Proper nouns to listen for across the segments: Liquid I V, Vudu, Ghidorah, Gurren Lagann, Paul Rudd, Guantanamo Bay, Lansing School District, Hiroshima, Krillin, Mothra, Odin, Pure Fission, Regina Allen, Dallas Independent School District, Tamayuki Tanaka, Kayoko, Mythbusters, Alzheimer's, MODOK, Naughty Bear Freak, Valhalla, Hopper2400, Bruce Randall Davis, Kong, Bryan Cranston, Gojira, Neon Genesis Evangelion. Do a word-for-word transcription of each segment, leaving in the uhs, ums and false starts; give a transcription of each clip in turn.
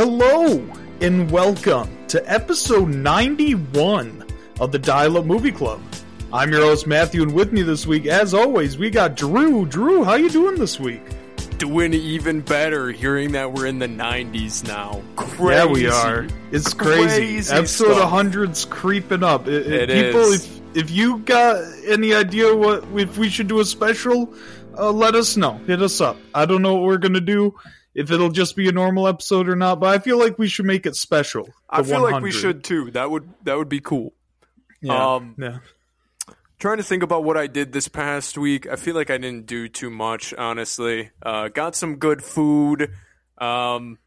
Hello and welcome to episode ninety-one of the Dial-Up Movie Club. I'm your host Matthew, and with me this week, as always, we got Drew. Drew, how you doing this week? Doing even better, hearing that we're in the nineties now. Crazy. Yeah, we are. It's crazy. crazy episode stuff. one hundred's creeping up. It, it people, is. If, if you got any idea what if we should do a special, uh, let us know. Hit us up. I don't know what we're going to do, if it'll just be a normal episode or not, but I feel like we should make it special. I feel one hundred. Like we should too. That would that would be cool. Yeah, um, yeah. Trying to think about what I did this past week. I feel like I didn't do too much, honestly. Uh, got some good food. Um,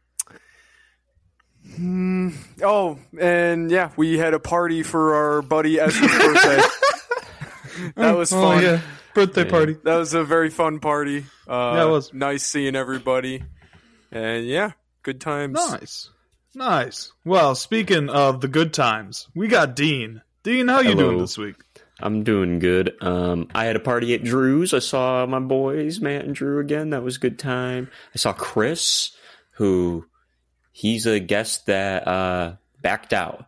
hmm, oh, and yeah, we had a party for our buddy Esther's birthday. That was fun. Oh, yeah. Birthday party. That was a very fun party. Uh, yeah, it was. Nice seeing everybody. And yeah, good times. Nice. Nice. Well, speaking of the good times, we got Dean. Dean, how Hello. you doing this week? I'm doing good. Um, I had a party at Drew's. I saw my boys, Matt and Drew, again. That was a good time. I saw Chris, who he's a guest that uh, backed out.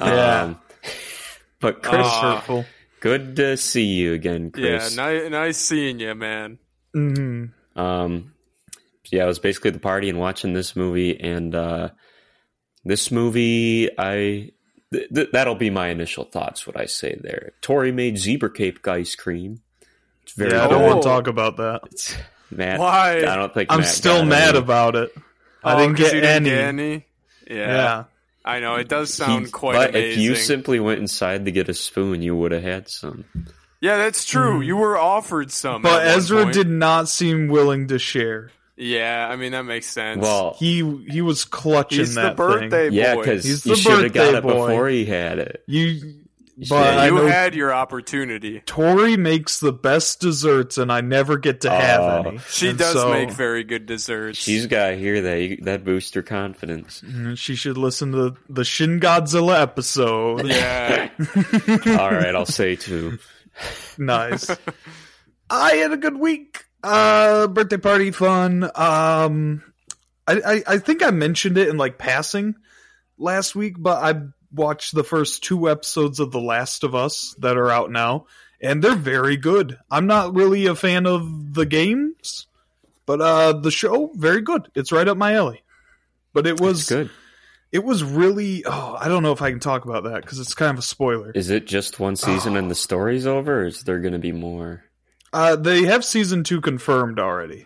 Yeah. Um, but Chris, uh, good to see you again, Chris. Yeah, nice, nice seeing you, man. Mm-hmm. Um. Yeah, it was basically the party and watching this movie, and uh, this movie, I th- th- that'll be my initial thoughts. What I say there, Tori made zebra cake ice cream. It's very yeah, I don't want to talk about that. It's, Matt, why? I don't think I'm Matt still mad any. about it. I oh, didn't get didn't any. Get any? Yeah. yeah, I know it does sound he, quite. But amazing. If you simply went inside to get a spoon, you would have had some. Yeah, that's true. Mm. You were offered some, but Ezra point. did not seem willing to share. Yeah, I mean, that makes sense. Well, he he was clutching he's that the birthday thing. Boy. Yeah, because you should have got it boy. before he had it. You, but you had your opportunity. Tori makes the best desserts, and I never get to have oh, any. She and does so, make very good desserts. She's got to hear that. That boosts her confidence. She should listen to the Shin Godzilla episode. Yeah. All right, I'll say two. Nice. I had a good week. Uh, birthday party fun. Um, I, I, I think I mentioned it in like passing last week, but I watched the first two episodes of The Last of Us that are out now, and they're very good. I'm not really a fan of the games, but uh, the show, very good. It's right up my alley. But it was it's good. It was really. Oh, I don't know if I can talk about that because it's kind of a spoiler. Is it just one season oh. and the story's over, or is there going to be more? Uh, they have season two confirmed already.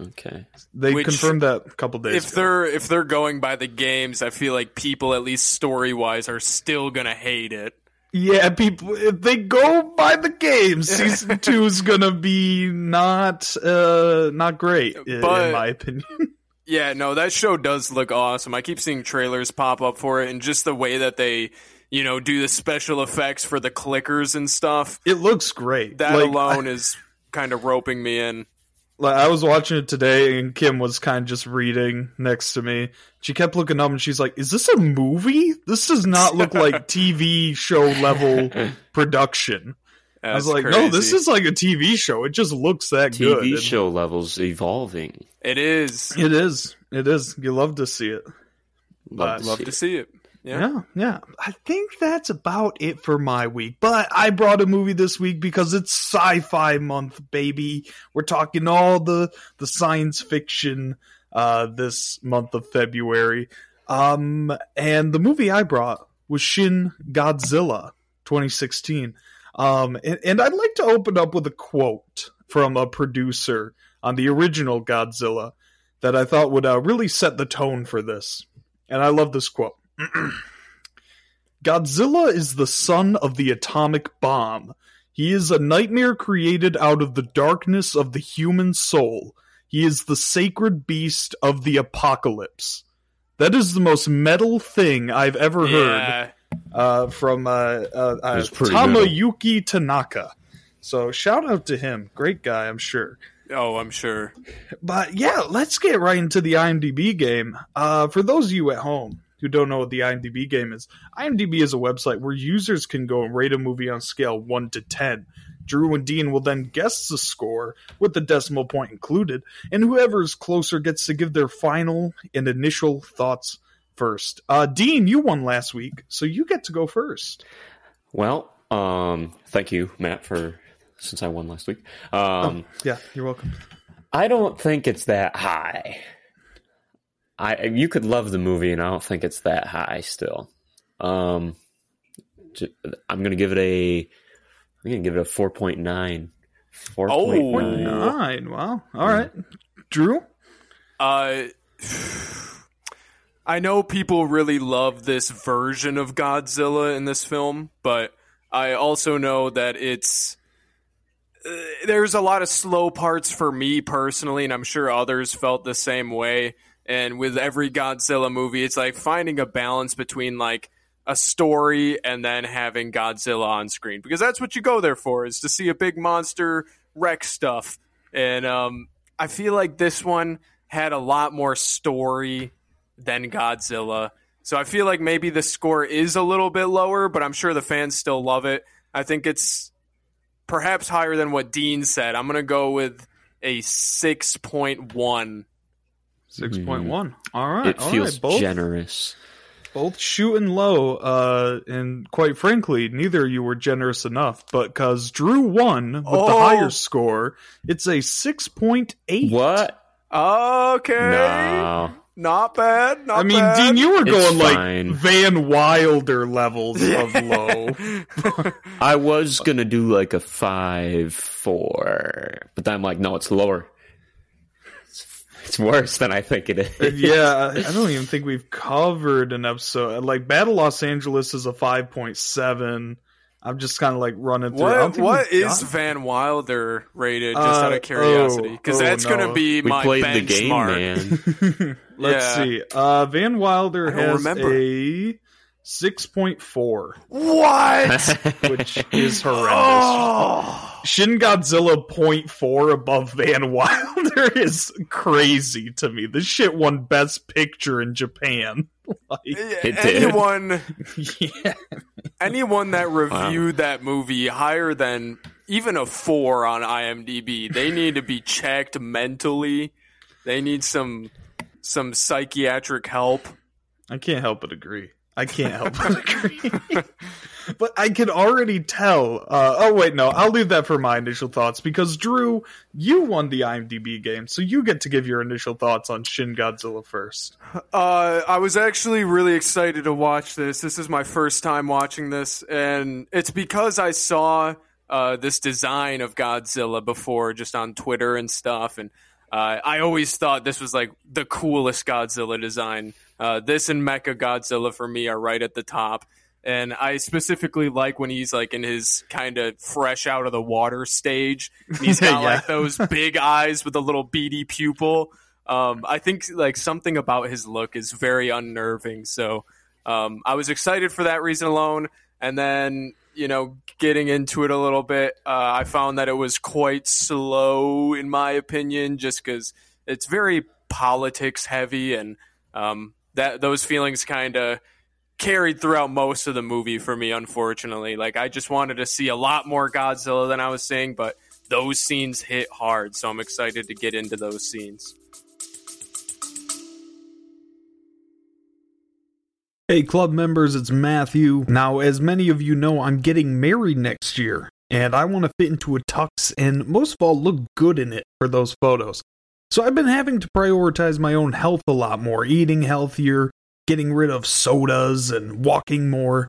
Okay, they Which, confirmed that a couple days if ago. They're if they're going by the games, I feel like people, at least story wise, are still gonna hate it. Yeah, people. If they go by the games, season two is gonna be not uh not great, but, in my opinion. Yeah, no, that show does look awesome. I keep seeing trailers pop up for it, and just the way that they. You know, do the special effects for the clickers and stuff. It looks great. That like, alone I, is kind of roping me in. Like I was watching it today, and Kim was kind of just reading next to me. She kept looking up, and she's like, "Is this a movie? This does not look like T V show level production." That's I was like, crazy. "No, this is like a T V show. It just looks that T V good." T V show and, level's evolving. It is. It is. It is. You love to see it. Love, to, love see to see it. it. Yeah. yeah, yeah. I think that's about it for my week. But I brought a movie this week because it's sci-fi month, baby. We're talking all the, the science fiction uh, this month of February. Um, and the movie I brought was Shin Godzilla twenty sixteen. Um, and, and I'd like to open up with a quote from a producer on the original Godzilla that I thought would uh, really set the tone for this. And I love this quote. Godzilla is the son of the atomic bomb. He is a nightmare created out of the darkness of the human soul. He is the sacred beast of the apocalypse. That is the most metal thing I've ever yeah. heard uh, from uh, uh, uh, Tamayuki Tanaka. So shout out to him. Great guy, I'm sure. Oh, I'm sure. But yeah, let's get right into the I M D B game. Uh, for those of you at home who don't know what the IMDb game is, IMDb is a website where users can go and rate a movie on scale one to ten. Drew and Dean will then guess the score, with the decimal point included, and whoever is closer gets to give their final and initial thoughts first. Uh, Dean, you won last week, so you get to go first. Well, um, thank you, Matt, for since I won last week. Um, oh, yeah, you're welcome. I don't think it's that high. I you could love the movie, and I don't think it's that high still. Um, I'm gonna give it a. I'm gonna give it a four point nine. Four point nine. Wow. All right, Drew. Uh, I know people really love this version of Godzilla in this film, but I also know that it's. There's a lot of slow parts for me personally, and I'm sure others felt the same way. And with every Godzilla movie, it's like finding a balance between like a story and then having Godzilla on screen, because that's what you go there for, is to see a big monster wreck stuff. And um, I feel like this one had a lot more story than Godzilla. So I feel like maybe the score is a little bit lower, but I'm sure the fans still love it. I think it's perhaps higher than what Dean said. I'm going to go with a six point one. six point one. Mm. All right. It all feels right. Both, generous. Both shooting low, uh, and quite frankly, neither of you were generous enough, but because Drew won with oh. the higher score, it's a six point eight. What? Okay. No. Not bad. Not I mean, bad. Dean, you were going like Van Wilder levels of low. I was going to do like a five four, but then I'm like, no, it's lower. It's, it's worse than I think it is. Yeah, I don't even think we've covered an episode. Like, Battle Los Angeles is a five point seven. I'm just kind of like running through. What, what is Van Wilder rated? Just uh, out of curiosity, because oh, oh, that's no. going to be we my played benchmark. The game, man. Let's yeah. see. Uh, Van Wilder has remember. a six point four. What? Which is horrendous. Oh. Shin Godzilla point four above Van Wilder is crazy to me. This shit won Best Picture in Japan. Like, it anyone, did. yeah. anyone that reviewed wow. that movie higher than even a four on IMDb, they need to be checked mentally. They need some some psychiatric help. I can't help but agree. I can't help but agree. But I can already tell. Uh, oh, wait, no. I'll leave that for my initial thoughts, because, Drew, you won the IMDb game, so you get to give your initial thoughts on Shin Godzilla first. Uh, I was actually really excited to watch this. This is my first time watching this, and it's because I saw uh, this design of Godzilla before, just on Twitter and stuff, and uh, I always thought this was, like, the coolest Godzilla design. Uh, this and Mecha Godzilla, for me, are right at the top. And I specifically like when he's like in his kind of fresh out of the water stage. He's got yeah. like those big eyes with a little beady pupil. Um, I think like something about his look is very unnerving. So um, I was excited for that reason alone. And then, you know, getting into it a little bit, uh, I found that it was quite slow, in my opinion, just because it's very politics heavy. And um, that those feelings kind of carried throughout most of the movie for me, unfortunately. Like, I just wanted to see a lot more Godzilla than I was seeing, but those scenes hit hard, so I'm excited to get into those scenes. Hey, club members, it's Matthew. Now, as many of you know, I'm getting married next year, and I want to fit into a tux and, most of all, look good in it for those photos. So I've been having to prioritize my own health a lot more, eating healthier, getting rid of sodas and walking more.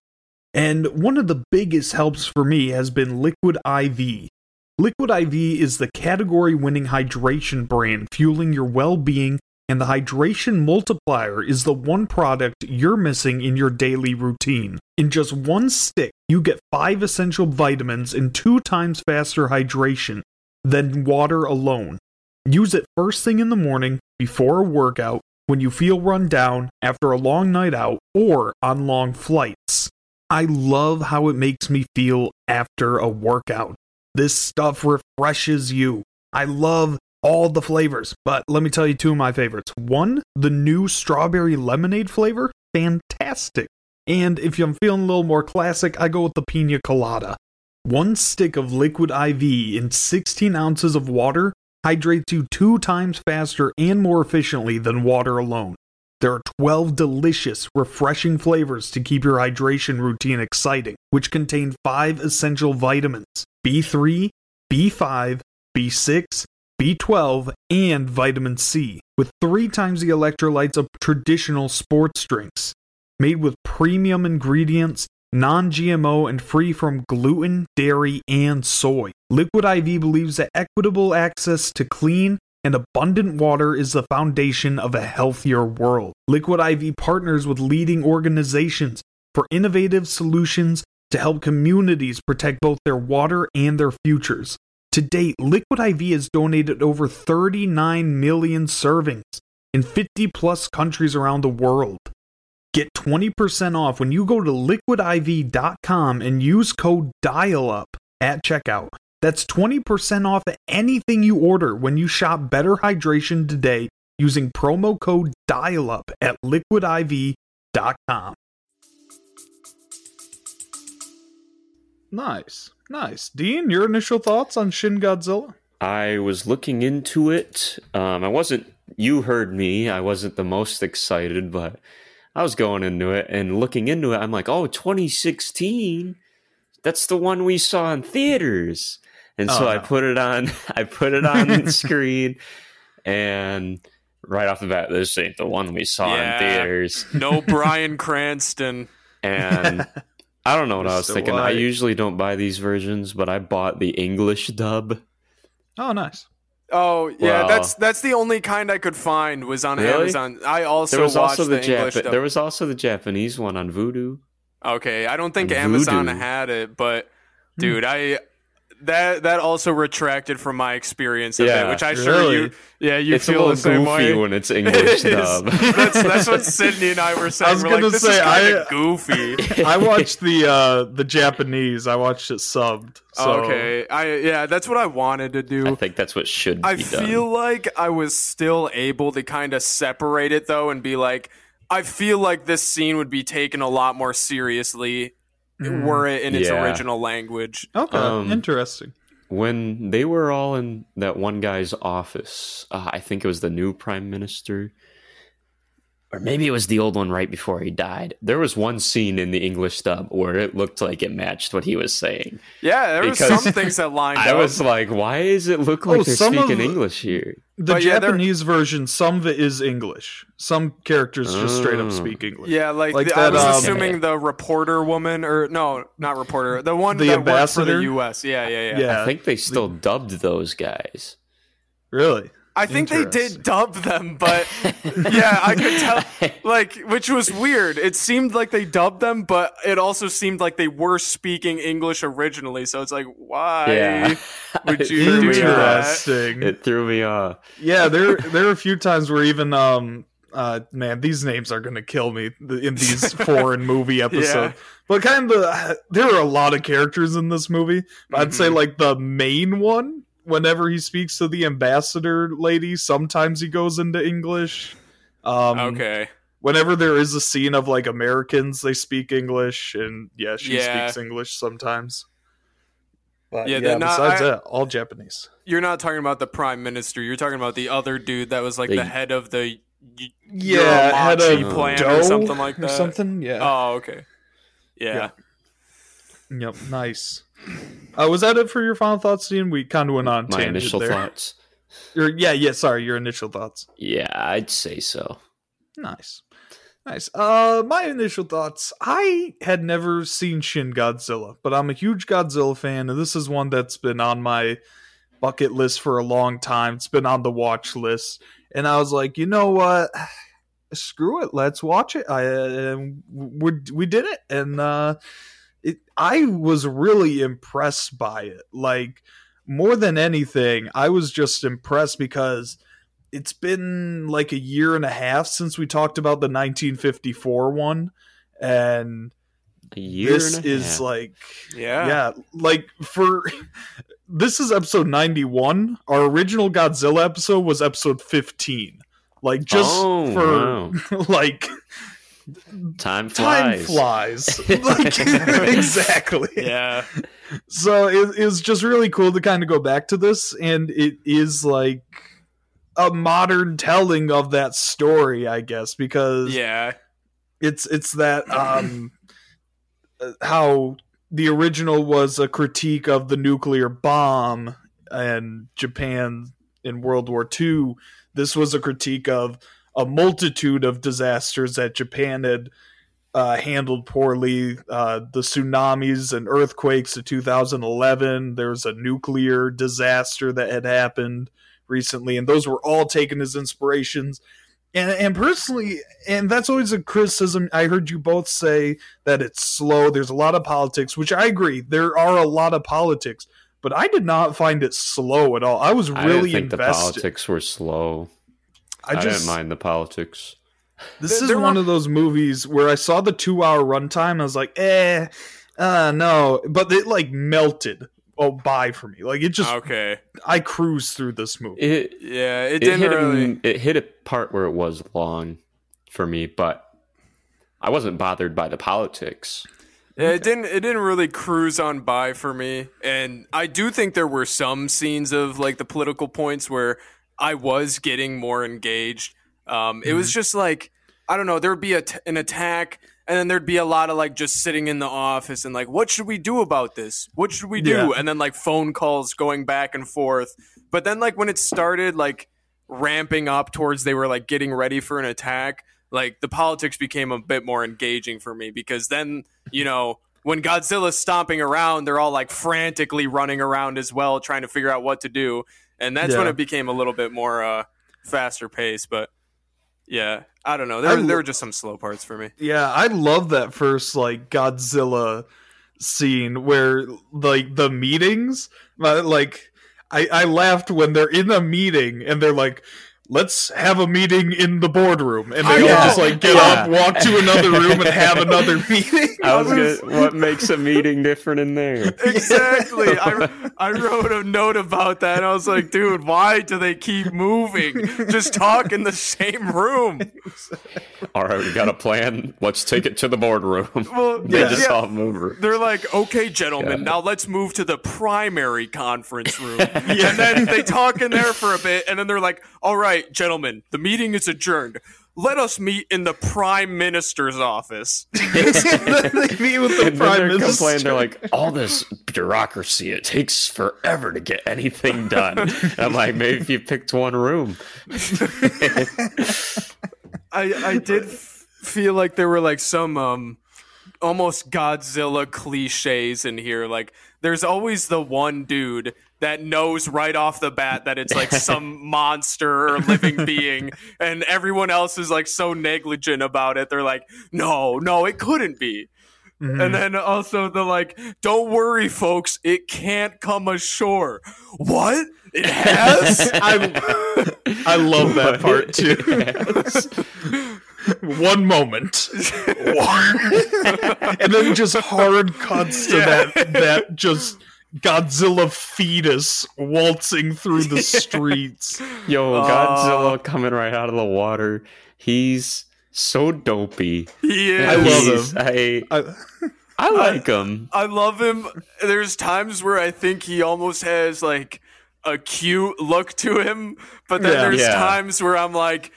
And one of the biggest helps for me has been Liquid I V. Liquid I V is the category-winning hydration brand fueling your well-being, and the hydration multiplier is the one product you're missing in your daily routine. In just one stick, you get five essential vitamins and two times faster hydration than water alone. Use it first thing in the morning, before a workout, when you feel run down after a long night out, or on long flights. I love how it makes me feel after a workout. This stuff refreshes you. I love all the flavors, but let me tell you two of my favorites. One, the new strawberry lemonade flavor fantastic. And if I'm feeling a little more classic, I go with the pina colada. One stick of liquid I V in sixteen ounces of water hydrates you two times faster and more efficiently than water alone. There are twelve delicious, refreshing flavors to keep your hydration routine exciting, which contain five essential vitamins, B three, B five, B six, B twelve, and vitamin C, with three times the electrolytes of traditional sports drinks. Made with premium ingredients, non-G M O, and free from gluten, dairy, and soy. Liquid I V believes that equitable access to clean and abundant water is the foundation of a healthier world. Liquid I V partners with leading organizations for innovative solutions to help communities protect both their water and their futures. To date, Liquid I V has donated over thirty-nine million servings in fifty plus countries around the world. Get twenty percent off when you go to liquid I V dot com and use code DIALUP at checkout. That's twenty percent off anything you order when you shop Better Hydration today using promo code DIALUP at liquid I V dot com. Nice, nice. Dean, your initial thoughts on Shin Godzilla? I was looking into it. Um, I wasn't, you heard me, I wasn't the most excited, but I was going into it and looking into it. I'm like, oh, twenty sixteen, that's the one we saw in theaters. And oh, so no. I put it on, I put it on the screen, and right off the bat, this ain't the one we saw yeah. in theaters. No Bryan Cranston. And I don't know what I was so thinking. Why? I usually don't buy these versions, but I bought the English dub. Oh, nice. Oh yeah, well, that's that's the only kind I could find was on really? Amazon. I also there was watched also the, the Jap- English stuff. There was also the Japanese one on Vudu. Okay, I don't think on Amazon Vudu. had it, but dude, hmm. I that that also retracted from my experience of yeah, it, which I really? sure you yeah you it's feel the same way when it's English it dub. That's that's what Sydney and I were saying. I was we're gonna like, this say is I goofy. I watched the uh, the Japanese. I watched it subbed. So. Okay, I yeah, that's what I wanted to do. I think that's what should be I done. I feel like I was still able to kind of separate it, though, and be like, I feel like this scene would be taken a lot more seriously mm. were it in its yeah. original language. Okay, um, interesting. When they were all in that one guy's office, uh, I think it was the new prime minister, or maybe it was the old one right before he died. There was one scene in the English dub where it looked like it matched what he was saying. Yeah, there were some things that lined I up. I was like, why does it look like oh, they're speaking English here? The but Japanese yeah, version, some of it is English. Some characters oh. just straight up speak English. Yeah, like, like the, that, I was um, assuming the reporter woman, or no, not reporter, the one the that ambassador? worked for the U S Yeah, yeah, yeah, yeah. I think they still the, dubbed those guys. Really? I think they did dub them, but yeah, I could tell, like, which was weird. It seemed like they dubbed them, but it also seemed like they were speaking English originally. So it's like, why yeah. would you do that? It threw me off. Yeah, there there were a few times where even, um, uh, man, these names are going to kill me in these foreign movie episodes. Yeah. But kind of, the, there are a lot of characters in this movie. Mm-hmm. I'd say, like, the main one. Whenever he speaks to the ambassador lady, sometimes he goes into English. Um, okay. Whenever there is a scene of, like, Americans, they speak English, and yeah, she yeah. speaks English sometimes. But yeah, yeah not, besides I, that, all Japanese. You're not talking about the prime minister. You're talking about the other dude that was, like, the, the head of the y- yeah head of plan or something like that. Or something, yeah. Oh, okay. Yeah. Yep, yep. Nice. Uh, was that it for your final thoughts, Dean? We kind of went on my initial there. thoughts. Your, yeah, yeah, sorry, your initial thoughts. Yeah, I'd say so. Nice, nice. Uh, my initial thoughts. I had never seen Shin Godzilla, but I'm a huge Godzilla fan, and this is one that's been on my bucket list for a long time. It's been on the watch list, and I was like, you know what? Screw it, let's watch it. I uh, we we did it, and. Uh, It, I was really impressed by it. Like, more than anything, I was just impressed because it's been like a year and a half since we talked about the nineteen fifty-four one. And a year this and a is half. like, yeah, yeah, like for this is episode ninety-one. Our original Godzilla episode was episode fifteen. Like, just oh, for wow. like Time flies. Time flies. Like, exactly. Yeah. So it, it's just really cool to kind of go back to this, and it is like a modern telling of that story, I guess, because yeah, it's it's that um how the original was a critique of the nuclear bomb and Japan in World War Two. This was a critique of a multitude of disasters that Japan had uh, handled poorly. Uh, the tsunamis and earthquakes of two thousand eleven. There was a nuclear disaster that had happened recently, and those were all taken as inspirations. And, and personally, and that's always a criticism. I heard you both say that it's slow. There's a lot of politics, which I agree. There are a lot of politics, but I did not find it slow at all. I was really I didn't think invested. The politics were slow. I, just, I didn't mind the politics. This is one of those movies where I saw the two-hour runtime, and I was like, eh, uh, no. But it, like, melted oh, by for me. Like, it just... Okay. I cruised through this movie. It, yeah, it, it didn't hit really... A, it hit a part where it was long for me, but I wasn't bothered by the politics. Yeah, it didn't, it didn't really cruise on by for me. And I do think there were some scenes of, like, the political points where... I was getting more engaged. Um, it mm-hmm. was just like, I don't know, there'd be a t- an attack, and then there'd be a lot of like just sitting in the office and like, what should we do about this? What should we do? Yeah. And then like phone calls going back and forth. But then like when it started like ramping up towards they were like getting ready for an attack, like the politics became a bit more engaging for me, because then, you know, when Godzilla's stomping around, they're all like frantically running around as well, trying to figure out what to do. And that's yeah. when it became a little bit more uh, faster paced. But yeah, I don't know. There, I lo- there were just some slow parts for me. Yeah, I love that first like Godzilla scene where like the meetings, like I, I laughed when they're in a meeting and they're like, let's have a meeting in the boardroom, and they oh, all yeah. just like get yeah. up, walk to another room, and have another meeting. I was gonna, what makes a meeting different in there? Exactly. I, I wrote a note about that. And I was like, dude, why do they keep moving? Just talk in the same room. All right, we got a plan. Let's take it to the boardroom. Well, they yeah, just yeah. all move. They're like, okay, gentlemen, yeah. now let's move to the primary conference room, yeah. and then they talk in there for a bit, and then they're like, all right. Gentlemen, the meeting is adjourned. Let us meet in the prime minister's office. They meet with the and prime they're minister. They're like, all this bureaucracy, it takes forever to get anything done. I'm like, maybe if you picked one room. I, I did feel like there were like some um, almost Godzilla cliches in here. Like, there's always the one dude that knows right off the bat that it's like some monster or living being, and everyone else is like so negligent about it. They're like, no, no, it couldn't be. Mm-hmm. And then also the like, don't worry, folks, it can't come ashore. What? It has? I, I love that part too. One moment. And then just hard cuts to yeah. that, that just... Godzilla fetus waltzing through the streets. Yo, Godzilla uh, coming right out of the water. He's so dopey. He is. I love him. I, I, I like I, him. I love him. There's times where I think he almost has like a cute look to him, but then yeah, there's yeah. times where I'm like,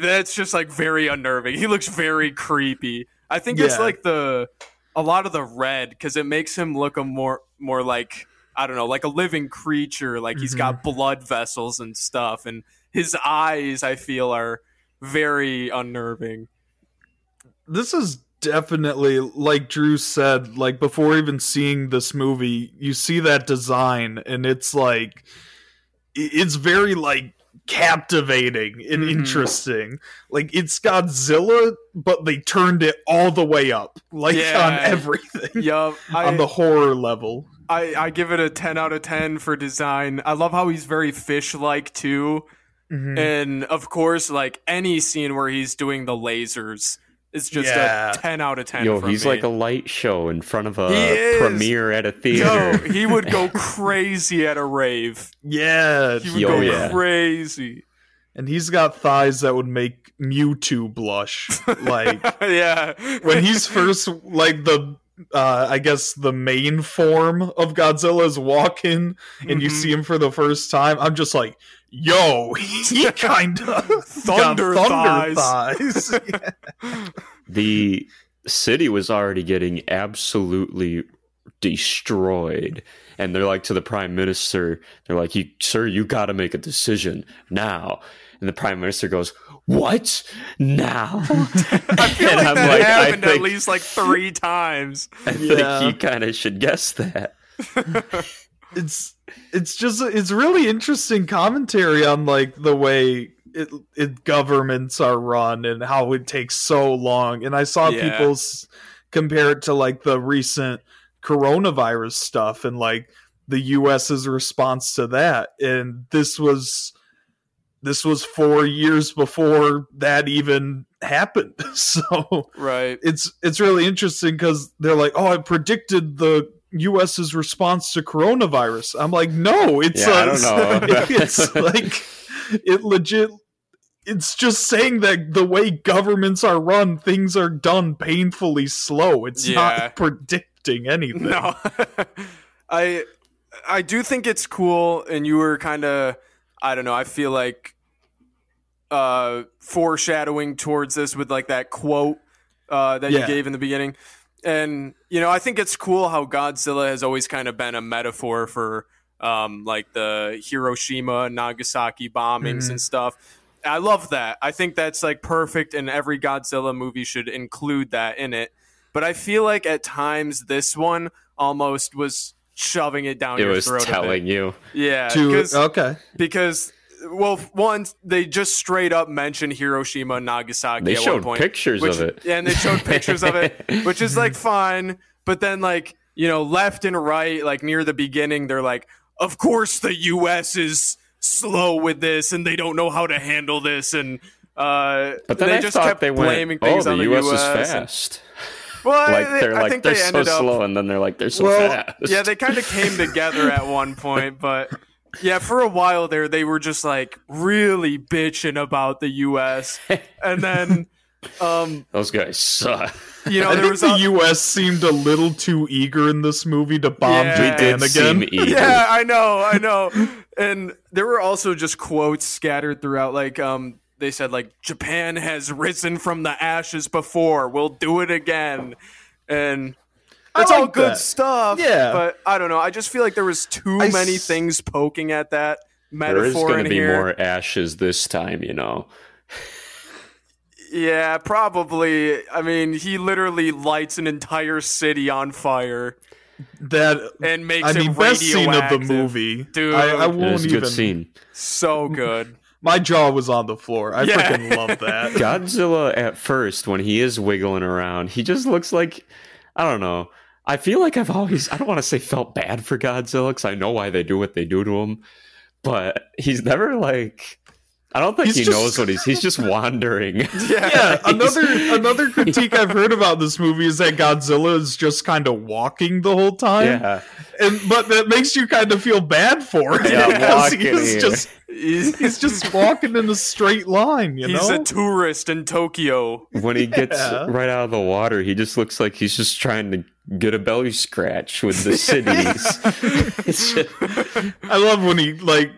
that's just like very unnerving. He looks very creepy. I think yeah. it's like the a lot of the red, because it makes him look a more more like, I don't know, like a living creature, like mm-hmm. he's got blood vessels and stuff, and his eyes, I feel, are very unnerving. This is definitely, like Drew said, like before even seeing this movie, you see that design and it's like, it's very like captivating and mm. interesting. Like, it's Godzilla, but they turned it all the way up, like yeah. on everything. Yep. I, on the horror level, I, I give it a ten out of ten for design. I love how he's very fish-like too, mm-hmm. and of course, like any scene where he's doing the lasers, it's just yeah. a ten out of ten. Yo, he's me. Like a light show in front of a premiere at a theater. Yo, he would go crazy at a rave. Yeah. He would Yo, go yeah. crazy. And he's got thighs that would make Mewtwo blush. Like, yeah, when he's first, like, the uh, I guess the main form of Godzilla's walking, and mm-hmm. you see him for the first time. I'm just like, yo, he kind of thunder, thunder thighs. thighs. Yeah. The city was already getting absolutely destroyed. And they're like to the prime minister, they're like, you, sir, you got to make a decision now. And the prime minister goes, what? Now? I feel and like I'm that like, happened think, at least like three times. I yeah. think he kind of should guess that. it's it's just, it's really interesting commentary on like the way it, it governments are run and how it takes so long. And I saw yeah. people s- compare it to like the recent coronavirus stuff and like the U S's response to that, and this was this was four years before that even happened. So right, it's it's really interesting because they're like, oh, I predicted the U S's response to coronavirus. I'm like, no, it's yeah, uh, I don't know. It's like it legit. It's just saying that the way governments are run, things are done painfully slow. It's yeah. not predicted. Anything. No. I I do think it's cool, and you were kind of, I don't know, I feel like uh, foreshadowing towards this with like that quote uh, that yeah. you gave in the beginning. And, you know, I think it's cool how Godzilla has always kind of been a metaphor for um, like the Hiroshima, Nagasaki bombings mm-hmm. and stuff. I love that. I think that's like perfect, and every Godzilla movie should include that in it. But I feel like at times this one almost was shoving it down it your throat. It was telling you. Yeah. To, okay. Because, well, one, they just straight up mentioned Hiroshima and Nagasaki they at one point. They showed pictures which, of it. Yeah, and they showed pictures of it, which is, like, fine. But then, like, you know, left and right, like, near the beginning, they're like, of course the U S is slow with this, and they don't know how to handle this. And uh, but then they I just kept they blaming went, things oh, on the, the U S. U S is fast. Well, like they're I like think they're they so ended up, slow, and then they're like they're so well, fast. Yeah, they kind of came together at one point, but yeah, for a while there, they were just like really bitching about the U S, and then um, those guys suck. You know, I there think was the a, U S seemed a little too eager in this movie to bomb yeah, Japan again. Yeah, I know, I know, and there were also just quotes scattered throughout, like um. They said, like, Japan has risen from the ashes before. We'll do it again. And that's like all good that. stuff. Yeah. But I don't know. I just feel like there was too I many s- things poking at that metaphor in here. There is going to be more ashes this time, you know. Yeah, probably. I mean, he literally lights an entire city on fire. That and makes I mean, it best scene of the movie. Dude, I, I won't even. Good scene. So good. My jaw was on the floor. I yeah. freaking love that. Godzilla, at first, when he is wiggling around, he just looks like, I don't know. I feel like I've always, I don't want to say felt bad for Godzilla, because I know why they do what they do to him. But he's never like, I don't think he's he just, knows what he's, he's just wandering. Yeah, yeah another another critique I've heard about this movie is that Godzilla is just kind of walking the whole time. Yeah. And, but that makes you kind of feel bad for him. Yeah, because he's here. just... He's, he's just walking in a straight line, you know? He's a tourist in Tokyo. When he yeah. gets right out of the water, he just looks like he's just trying to get a belly scratch with the cities. It's just... I love when he, like,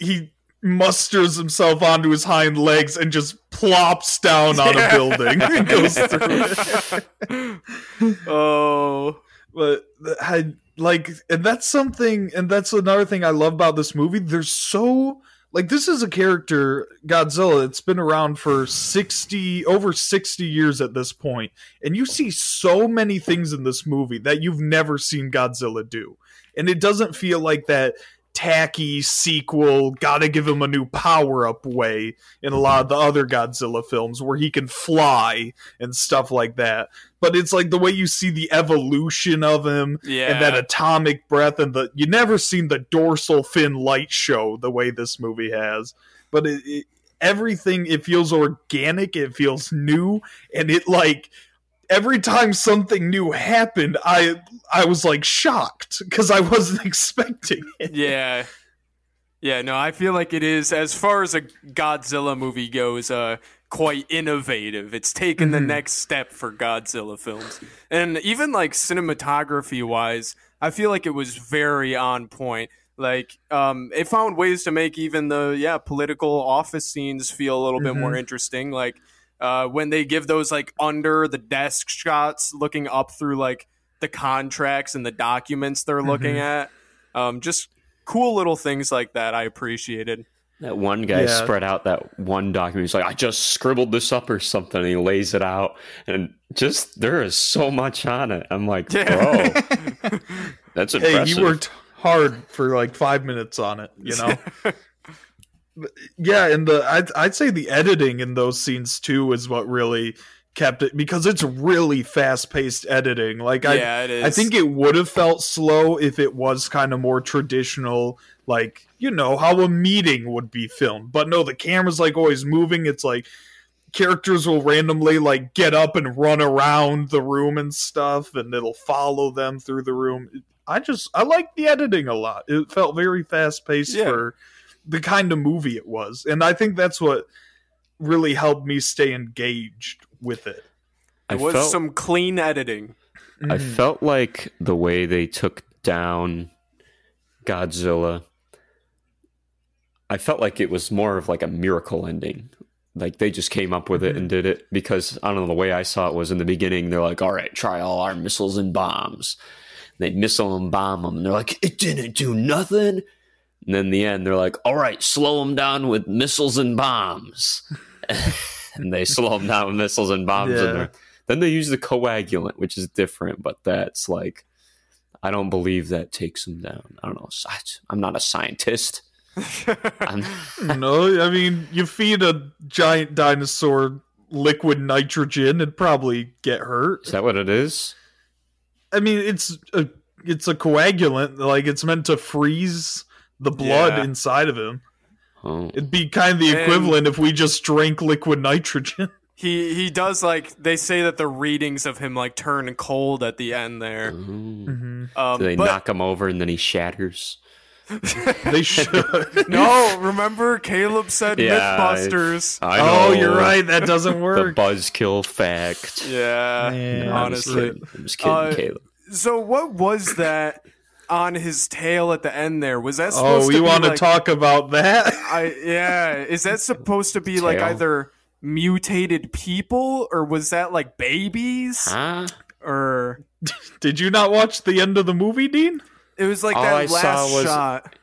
he musters himself onto his hind legs and just plops down on yeah. a building and goes through it. Oh. But I... Like, and that's something, and that's another thing I love about this movie. There's so, like, this is a character, Godzilla, it's been around for sixty, over sixty years at this point, and you see so many things in this movie that you've never seen Godzilla do. And it doesn't feel like that tacky sequel, gotta give him a new power-up way in a lot of the other Godzilla films where he can fly and stuff like that. But it's like the way you see the evolution of him yeah. and that atomic breath and the you never seen the dorsal fin light show the way this movie has. But it, it, everything, it feels organic, it feels new, and it like every time something new happened, I I was like shocked because I wasn't expecting it. Yeah. Yeah, no, I feel like it is, as far as a Godzilla movie goes, uh, quite innovative. It's taken mm-hmm. the next step for Godzilla films. And even, like, cinematography-wise, I feel like it was very on point. Like, um, it found ways to make even the, yeah, political office scenes feel a little mm-hmm. bit more interesting. Like, uh, when they give those, like, under-the-desk shots, looking up through, like, the contracts and the documents they're mm-hmm. looking at. Um, just... cool little things like that I appreciated. That one guy yeah. spread out that one document. He's like, I just scribbled this up or something. And he lays it out. And just, there is so much on it. I'm like, yeah. bro, that's impressive. Hey, you worked hard for like five minutes on it, you know? yeah, and the I'd, I'd say the editing in those scenes, too, is what really kept it. Because it's really fast-paced editing. Like I, yeah, it is. I think it would have felt slow if it was kind of more traditional, like, you know, how a meeting would be filmed. But no, the camera's like always moving. It's like characters will randomly like get up and run around the room and stuff, and it'll follow them through the room. I just I liked the editing a lot. It felt very fast-paced yeah. for the kind of movie it was. And I think that's what really helped me stay engaged with it. It was felt, some clean editing. Mm. I felt like the way they took down Godzilla, I felt like it was more of like a miracle ending. Like they just came up with it mm. and did it, because I don't know, the way I saw it was in the beginning, they're like, all right, try all our missiles and bombs. And they missile and bomb them. And they're like, it didn't do nothing. And then in the end, they're like, all right, slow them down with missiles and bombs. And they slow them down with missiles and bombs yeah. in there. Then they use the coagulant, which is different, but that's like, I don't believe that takes them down. I don't know. I'm not a scientist. I'm no, I mean, you feed a giant dinosaur liquid nitrogen, it'd probably get hurt. Is that what it is? I mean, it's a, it's a coagulant. Like, it's meant to freeze the blood yeah. inside of him. Oh. It'd be kind of the equivalent and if we just drank liquid nitrogen. He he does, like, they say that the readings of him, like, turn cold at the end there. Mm-hmm. Um, so they but... knock him over and then he shatters. They should. No, remember Caleb said yeah, Mythbusters. I, I know. Oh, you're right. That doesn't work. The buzzkill fact. Yeah, Man, honestly. I'm just kidding, I'm just kidding uh, Caleb. So what was that on his tail at the end there? Was that supposed oh, to be, oh, you want to like, talk about that? I yeah, is that supposed to be tail. Like either mutated people or was that like babies? Huh? Or did you not watch the end of the movie, Dean? It was like all that I last shot.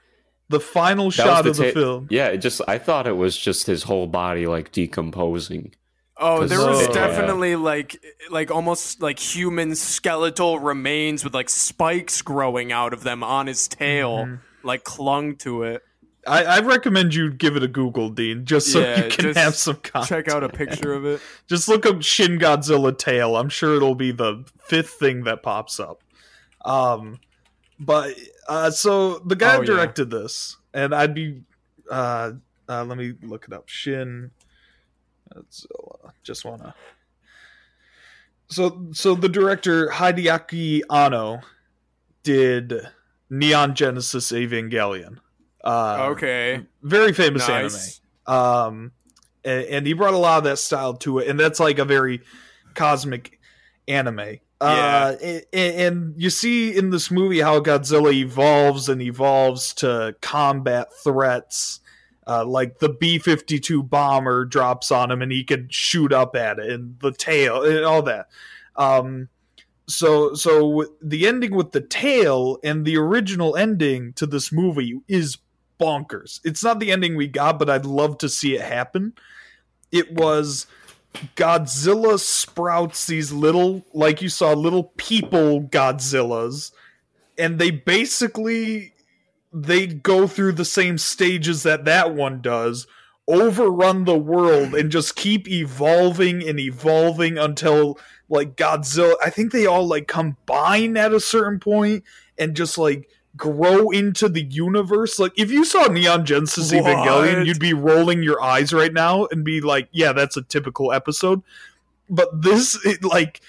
The final that shot the of ta- the film. Yeah, it just I thought it was just his whole body like decomposing. Oh, there was oh, definitely yeah. like like almost like human skeletal remains with like spikes growing out of them on his tail, mm-hmm. like clung to it. I, I recommend you give it a Google, Dean, just so yeah, you can have some content. Check out a picture of it. Just look up Shin Godzilla tail. I'm sure it'll be the fifth thing that pops up. Um, but uh, so the guy oh, directed yeah. this, and I'd be uh, uh, let me look it up. Shin. Just wanna. So, so the director Hideaki Anno did Neon Genesis Evangelion. Uh, okay, very famous nice. anime. Um, and, and he brought a lot of that style to it, and that's like a very cosmic anime. Uh, yeah. and, and you see in this movie how Godzilla evolves and evolves to combat threats. Uh, like the B fifty-two bomber drops on him and he can shoot up at it and the tail and all that. Um, so so the ending with the tail and the original ending to this movie is bonkers. It's not the ending we got, but I'd love to see it happen. It was Godzilla sprouts these little, like you saw, little people Godzillas, and they basically... they go through the same stages that that one does, overrun the world, and just keep evolving and evolving until, like, Godzilla... I think they all, like, combine at a certain point and just, like, grow into the universe. Like, if you saw Neon Genesis Evangelion, you'd be rolling your eyes right now and be like, yeah, that's a typical episode. But this, it, like,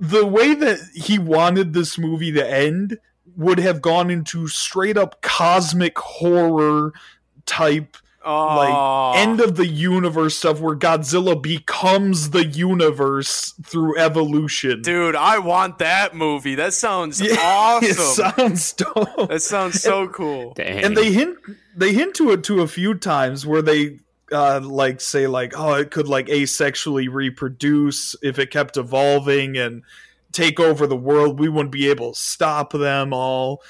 the way that he wanted this movie to end... would have gone into straight up cosmic horror, type, oh. like end of the universe stuff where Godzilla becomes the universe through evolution. Dude, I want that movie. That sounds yeah, awesome. It sounds dope. That sounds so and, cool. Dang. And they hint they hint to it to a few times where they uh, like say like, oh, it could like asexually reproduce if it kept evolving and take over the world. We wouldn't be able to stop them all.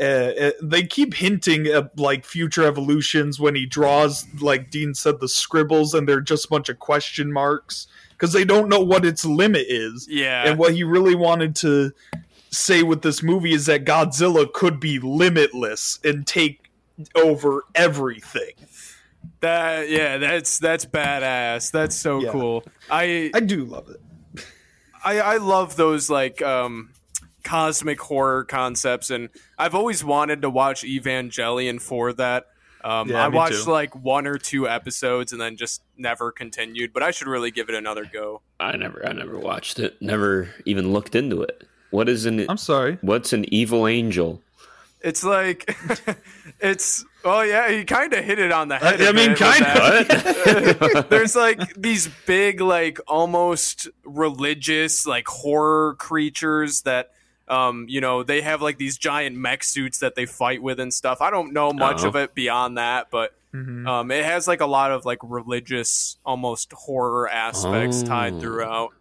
Uh, they keep hinting at like future evolutions when he draws, like Dean said, the scribbles, and they're just a bunch of question marks because they don't know what its limit is. Yeah, and what he really wanted to say with this movie is that Godzilla could be limitless and take over everything. That yeah, that's that's badass. That's so yeah. cool. I I do love it. I I love those like. Um, cosmic horror concepts, and I've always wanted to watch Evangelion for that. um yeah, I watched too. like one or two episodes and then just never continued, but I should really give it another go. I never I never watched it, never even looked into it. What is an I'm sorry what's an evil angel? It's like it's oh yeah you kind of hit it on the head. I, I mean kind of there's like these big like almost religious like horror creatures that Um, you know, they have like these giant mech suits that they fight with and stuff. I don't know much oh. of it beyond that, but mm-hmm. um, it has like a lot of like religious, almost horror aspects oh. tied throughout.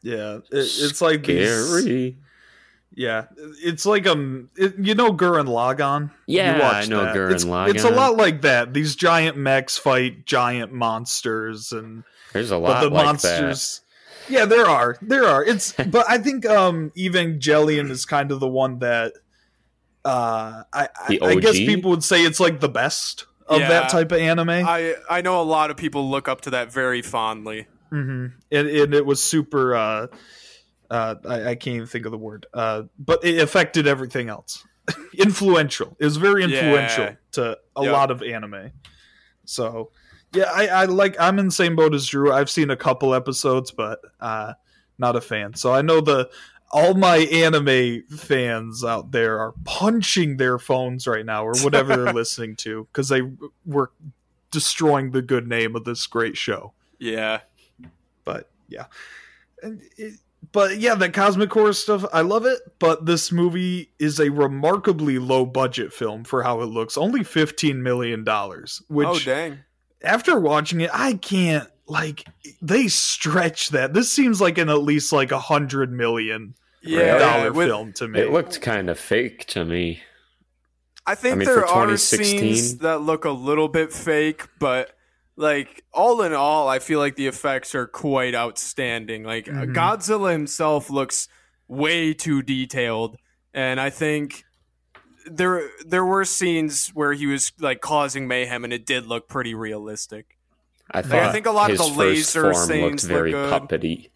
Yeah, it, it's like scary. These, yeah, it's like um, it, you know, Gurren Lagann. Yeah, you watch I know that. Gurren it's, Lagann. It's a lot like that. These giant mechs fight giant monsters, and there's a lot but the like monsters. That. Yeah, there are. There are. It's but I think um, Evangelion is kind of the one that uh, I, I, I guess people would say it's like the best of yeah, that type of anime. I, I know a lot of people look up to that very fondly. Mm-hmm. And, and it was super uh, uh, I, I can't even think of the word. Uh, but it affected everything else. Influential. It was very influential yeah. to a yep. lot of anime. So yeah, I, I like. I'm in the same boat as Drew. I've seen a couple episodes, but uh, not a fan. So I know the all my anime fans out there are punching their phones right now, or whatever they're listening to, because they were destroying the good name of this great show. Yeah, but yeah, and it, but yeah, the cosmic horror stuff. I love it. But this movie is a remarkably low budget film for how it looks. Only fifteen million dollars. Which oh dang. After watching it, I can't, like, they stretch that. This seems like an at least, like, a hundred million yeah, dollar with, film to me. It looked kind of fake to me. I think I mean, there are scenes that look a little bit fake, but, like, all in all, I feel like the effects are quite outstanding. Like, mm-hmm. Godzilla himself looks way too detailed, and I think... There there were scenes where he was like causing mayhem, and it did look pretty realistic. I, like, I think a lot of the laser scenes looked very look puppety.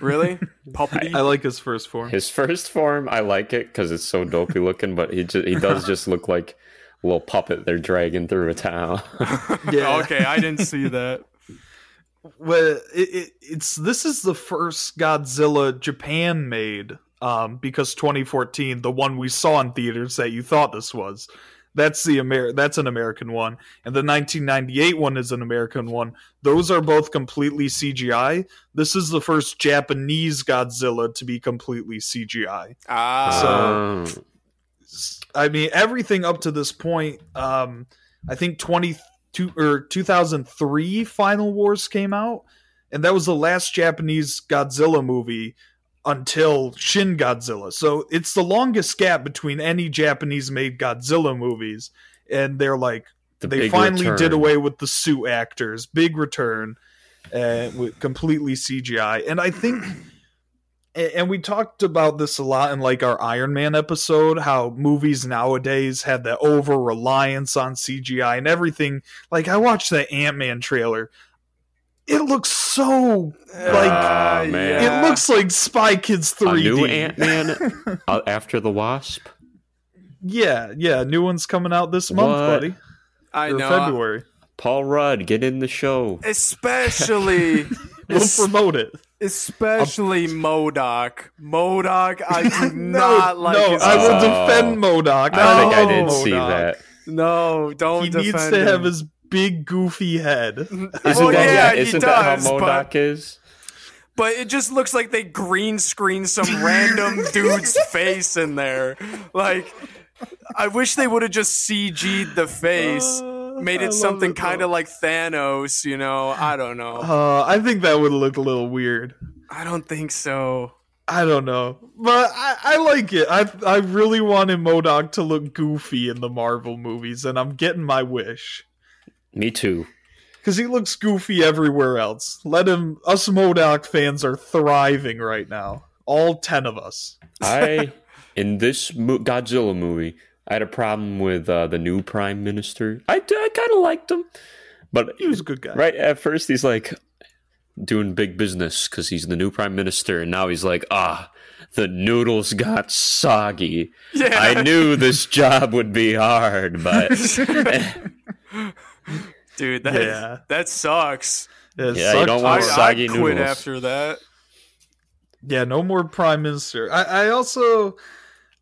Really? Puppety? I, I like his first form. His first form, I like it because it's so dopey looking, but he just, he does just look like a little puppet they're dragging through a towel. yeah. Okay, I didn't see that. Well, it, it, it's this is the first Godzilla Japan made. Um, because twenty fourteen, the one we saw in theaters that you thought this was, that's the Amer- that's an American one, and the nineteen ninety-eight one is an American one. Those are both completely C G I. This is the first Japanese Godzilla to be completely C G I. Ah. So, I mean, everything up to this point. Um, I think twenty-two or two thousand three, Final Wars came out, and that was the last Japanese Godzilla movie. Until Shin Godzilla. So it's the longest gap between any Japanese made Godzilla movies. And they're like, the they finally return. Did away with the suit actors. Big return. Uh, with completely C G I. And I think, and we talked about this a lot in like our Iron Man episode, how movies nowadays have that over reliance on C G I and everything. Like I watched that Ant-Man trailer. It looks so like oh, it looks like Spy Kids three D. A new Ant-Man after the Wasp. Yeah, yeah, new one's coming out this month, what? buddy. I or know. February. Paul Rudd, get in the show. Especially, we'll es- promote it. Especially um, MODOK. MODOK, I do no, not like. No, his I will defend MODOK. No, I think I did MODOK. See that. No, don't he defend He needs to him. have his big, goofy head. Isn't oh, that, yeah, isn't he does, that how MODOK but... is? But it just looks like they green screen some random dude's face in there. Like, I wish they would have just C G'd the face, made it something kind of like Thanos, you know? I don't know. Uh, I think that would have looked a little weird. I don't think so. I don't know. But I, I like it. I I really wanted MODOK to look goofy in the Marvel movies, and I'm getting my wish. Me too. Because he looks goofy everywhere else. Let him. Us MODOK fans are thriving right now. All ten of us. I, in this mo- Godzilla movie, I had a problem with uh, the new Prime Minister. I, I kind of liked him, but he was a good guy. Right at first, he's like doing big business because he's the new Prime Minister, and now he's like, ah, the noodles got soggy. Yeah. I knew this job would be hard, but. Dude, that yeah. is, that sucks. Yeah, yeah sucks. You don't want soggy I, I quit noodles. After that. Yeah, no more Prime Minister. I, I also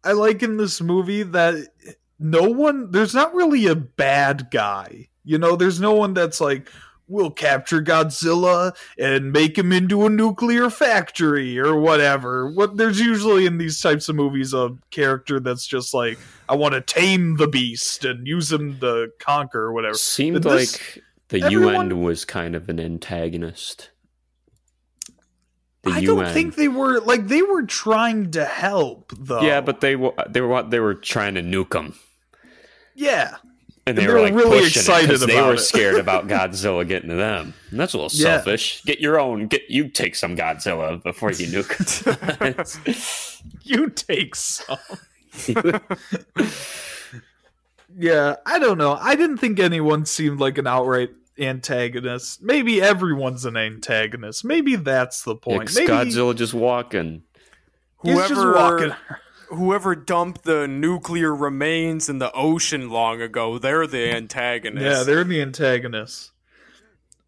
I like in this movie that no one there's not really a bad guy. You know, there's no one that's like, we'll capture Godzilla and make him into a nuclear factory or whatever. What there's usually in these types of movies a character that's just like, I want to tame the beast and use him to conquer or whatever. Seemed this, like the everyone, U N was kind of an antagonist. The I U N. Don't think they were like they were trying to help though. Yeah, but they were they were they were trying to nuke them. Yeah, and they, and they were, were like really pushing excited it about they were it. Scared about Godzilla getting to them. And that's a little yeah. selfish. Get your own. Get you take some Godzilla before you nuke. You take some. Yeah, I don't know. I didn't think anyone seemed like an outright antagonist. Maybe everyone's an antagonist. Maybe that's the point. Maybe Godzilla just walking. Whoever, just walking. Whoever dumped the nuclear remains in the ocean long ago, they're the antagonists. Yeah, they're the antagonists.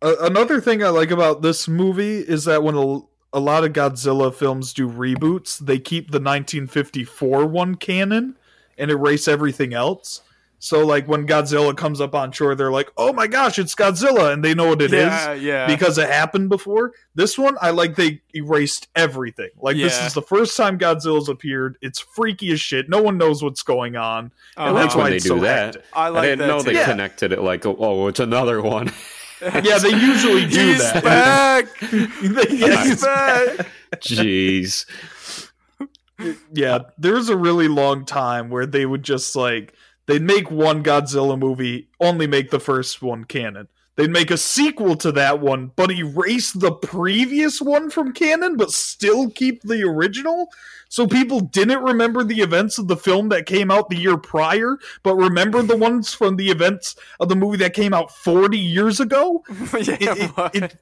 Uh, another thing I like about this movie is that when a A lot of Godzilla films do reboots. They keep the nineteen fifty-four one canon and erase everything else. So, like, when Godzilla comes up on shore, they're like, oh my gosh, it's Godzilla, and they know what it yeah, is yeah. because it happened before. This one, I like they erased everything. Like, yeah. this is the first time Godzilla's appeared. It's freaky as shit. No one knows what's going on. Uh-huh. And that's why when it's they do so that. Active. I like I didn't that know too. They yeah. connected it like, oh, it's another one. Yeah, they usually do he's that. Back. yeah, he's back. Jeez. Yeah, there was a really long time where they would just like they'd make one Godzilla movie, only make the first one canon. They'd make a sequel to that one, but erase the previous one from canon, but still keep the original. So people didn't remember the events of the film that came out the year prior, but remember the ones from the events of the movie that came out forty years ago? yeah, it, it, it,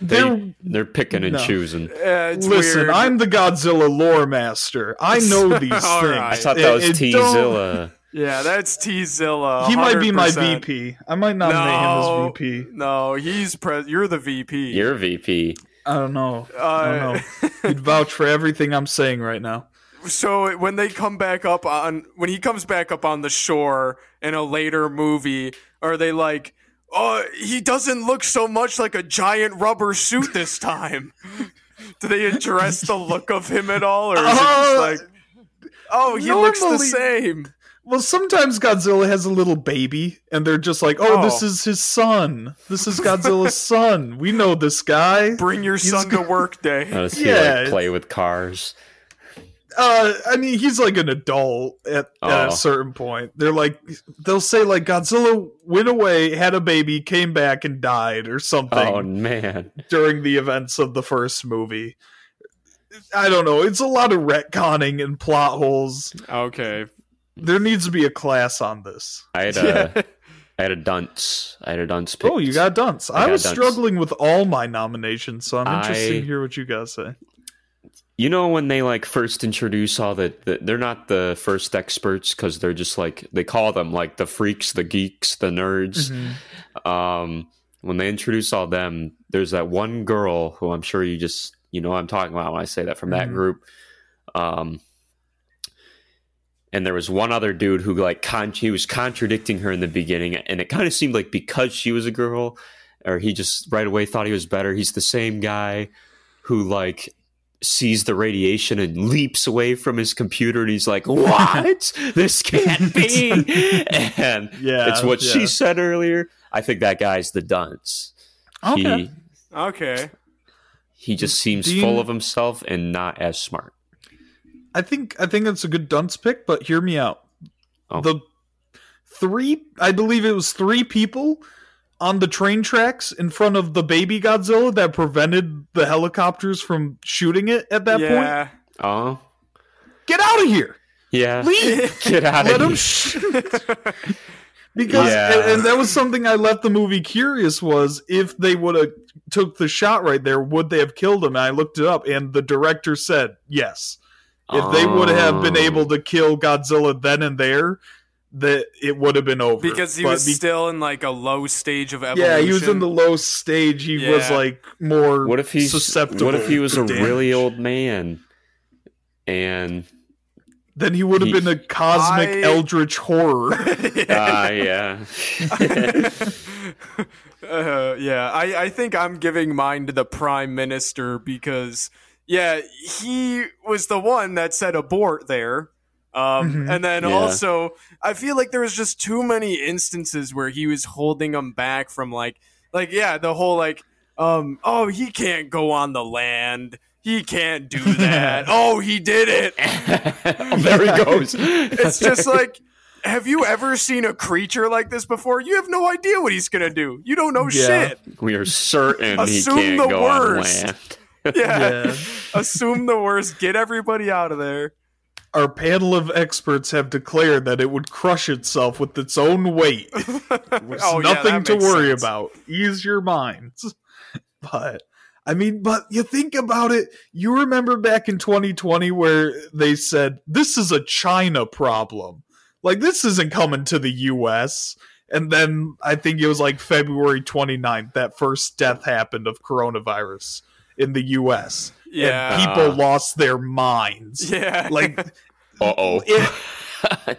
they're, they, they're picking and no. choosing. Uh, Listen, weird. I'm the Godzilla lore master. I know these things. Right. I thought that was T-Zilla. Yeah, that's T-Zilla. one hundred percent. He might be my V P. I might not no, name him as V P. No, he's pres- you're the V P. You're V P. I don't know. Uh, I don't know. You'd vouch for everything I'm saying right now. So when they come back up on when he comes back up on the shore in a later movie, are they like, "Oh, he doesn't look so much like a giant rubber suit this time"? Do they address the look of him at all, or is uh, it just like, "Oh, he normally- looks the same"? Well, sometimes Godzilla has a little baby, and they're just like, oh, oh. this is his son. This is Godzilla's son. We know this guy. Bring your he's son go- to work day. Does he yeah, like, play with cars? Uh, I mean, he's like an adult at, oh. at a certain point. They're like, they'll say like, Godzilla went away, had a baby, came back, and died or something. Oh, man. During the events of the first movie. I don't know. It's a lot of retconning and plot holes. Okay. There needs to be a class on this. I had a, yeah. I had a dunce. I had a dunce pick. Oh, you got dunce. I, I got was dunce. struggling with all my nominations, so I'm interested I, to hear what you guys say. You know when they like first introduce all the, the they're not the first experts because they're just like they call them like the freaks, the geeks, the nerds. Mm-hmm. Um, when they introduce all them, there's that one girl who I'm sure you just you know what I'm talking about when I say that from mm-hmm. that group. Um. And there was one other dude who like con- he was contradicting her in the beginning, and it kind of seemed like because she was a girl, or he just right away thought he was better. He's the same guy who like sees the radiation and leaps away from his computer, and he's like, "What? This can't be!" And yeah, it's what yeah. she said earlier. I think that guy's the dunce. Okay. He, okay. He just seems you- full of himself and not as smart. I think I think that's a good dunce pick, but hear me out. Oh. The three, I believe it was three people on the train tracks in front of the baby Godzilla that prevented the helicopters from shooting it at that yeah. point. Oh, get out of here! Yeah, leave. Get out of here. Let him shoot. Because yeah. and, and that was something I left the movie curious was if they would have took the shot right there, would they have killed him? And I looked it up, and the director said yes. If they would have been able to kill Godzilla then and there, that it would have been over. Because he but was be- still in like a low stage of evolution. Yeah, he was in the low stage. He yeah. was like more what if he's, susceptible. What if he was a damage. really old man? And then he would have he, been a cosmic I... eldritch horror. Ah, yeah. Uh, yeah. uh, yeah, I, I think I'm giving mine to the Prime Minister because... Yeah, he was the one that said abort there. Um, mm-hmm. And then yeah. also, I feel like there was just too many instances where he was holding them back from like, like, yeah, the whole like, um, oh, he can't go on the land. He can't do that. Oh, he did it. Oh, there he goes. It's just like, have you ever seen a creature like this before? You have no idea what he's going to do. You don't know yeah. shit. We are certain he can't the go worst. on land. Yeah. yeah. Assume the worst. Get everybody out of there. Our panel of experts have declared that it would crush itself with its own weight. There's oh, nothing yeah, to worry sense. about. Ease your minds. But I mean, but you think about it, you remember back in twenty twenty where they said this is a China problem. Like this isn't coming to the U S. And then I think it was like February twenty-ninth that first death happened of coronavirus in the U S yeah, and people lost their minds. Yeah, like, uh oh.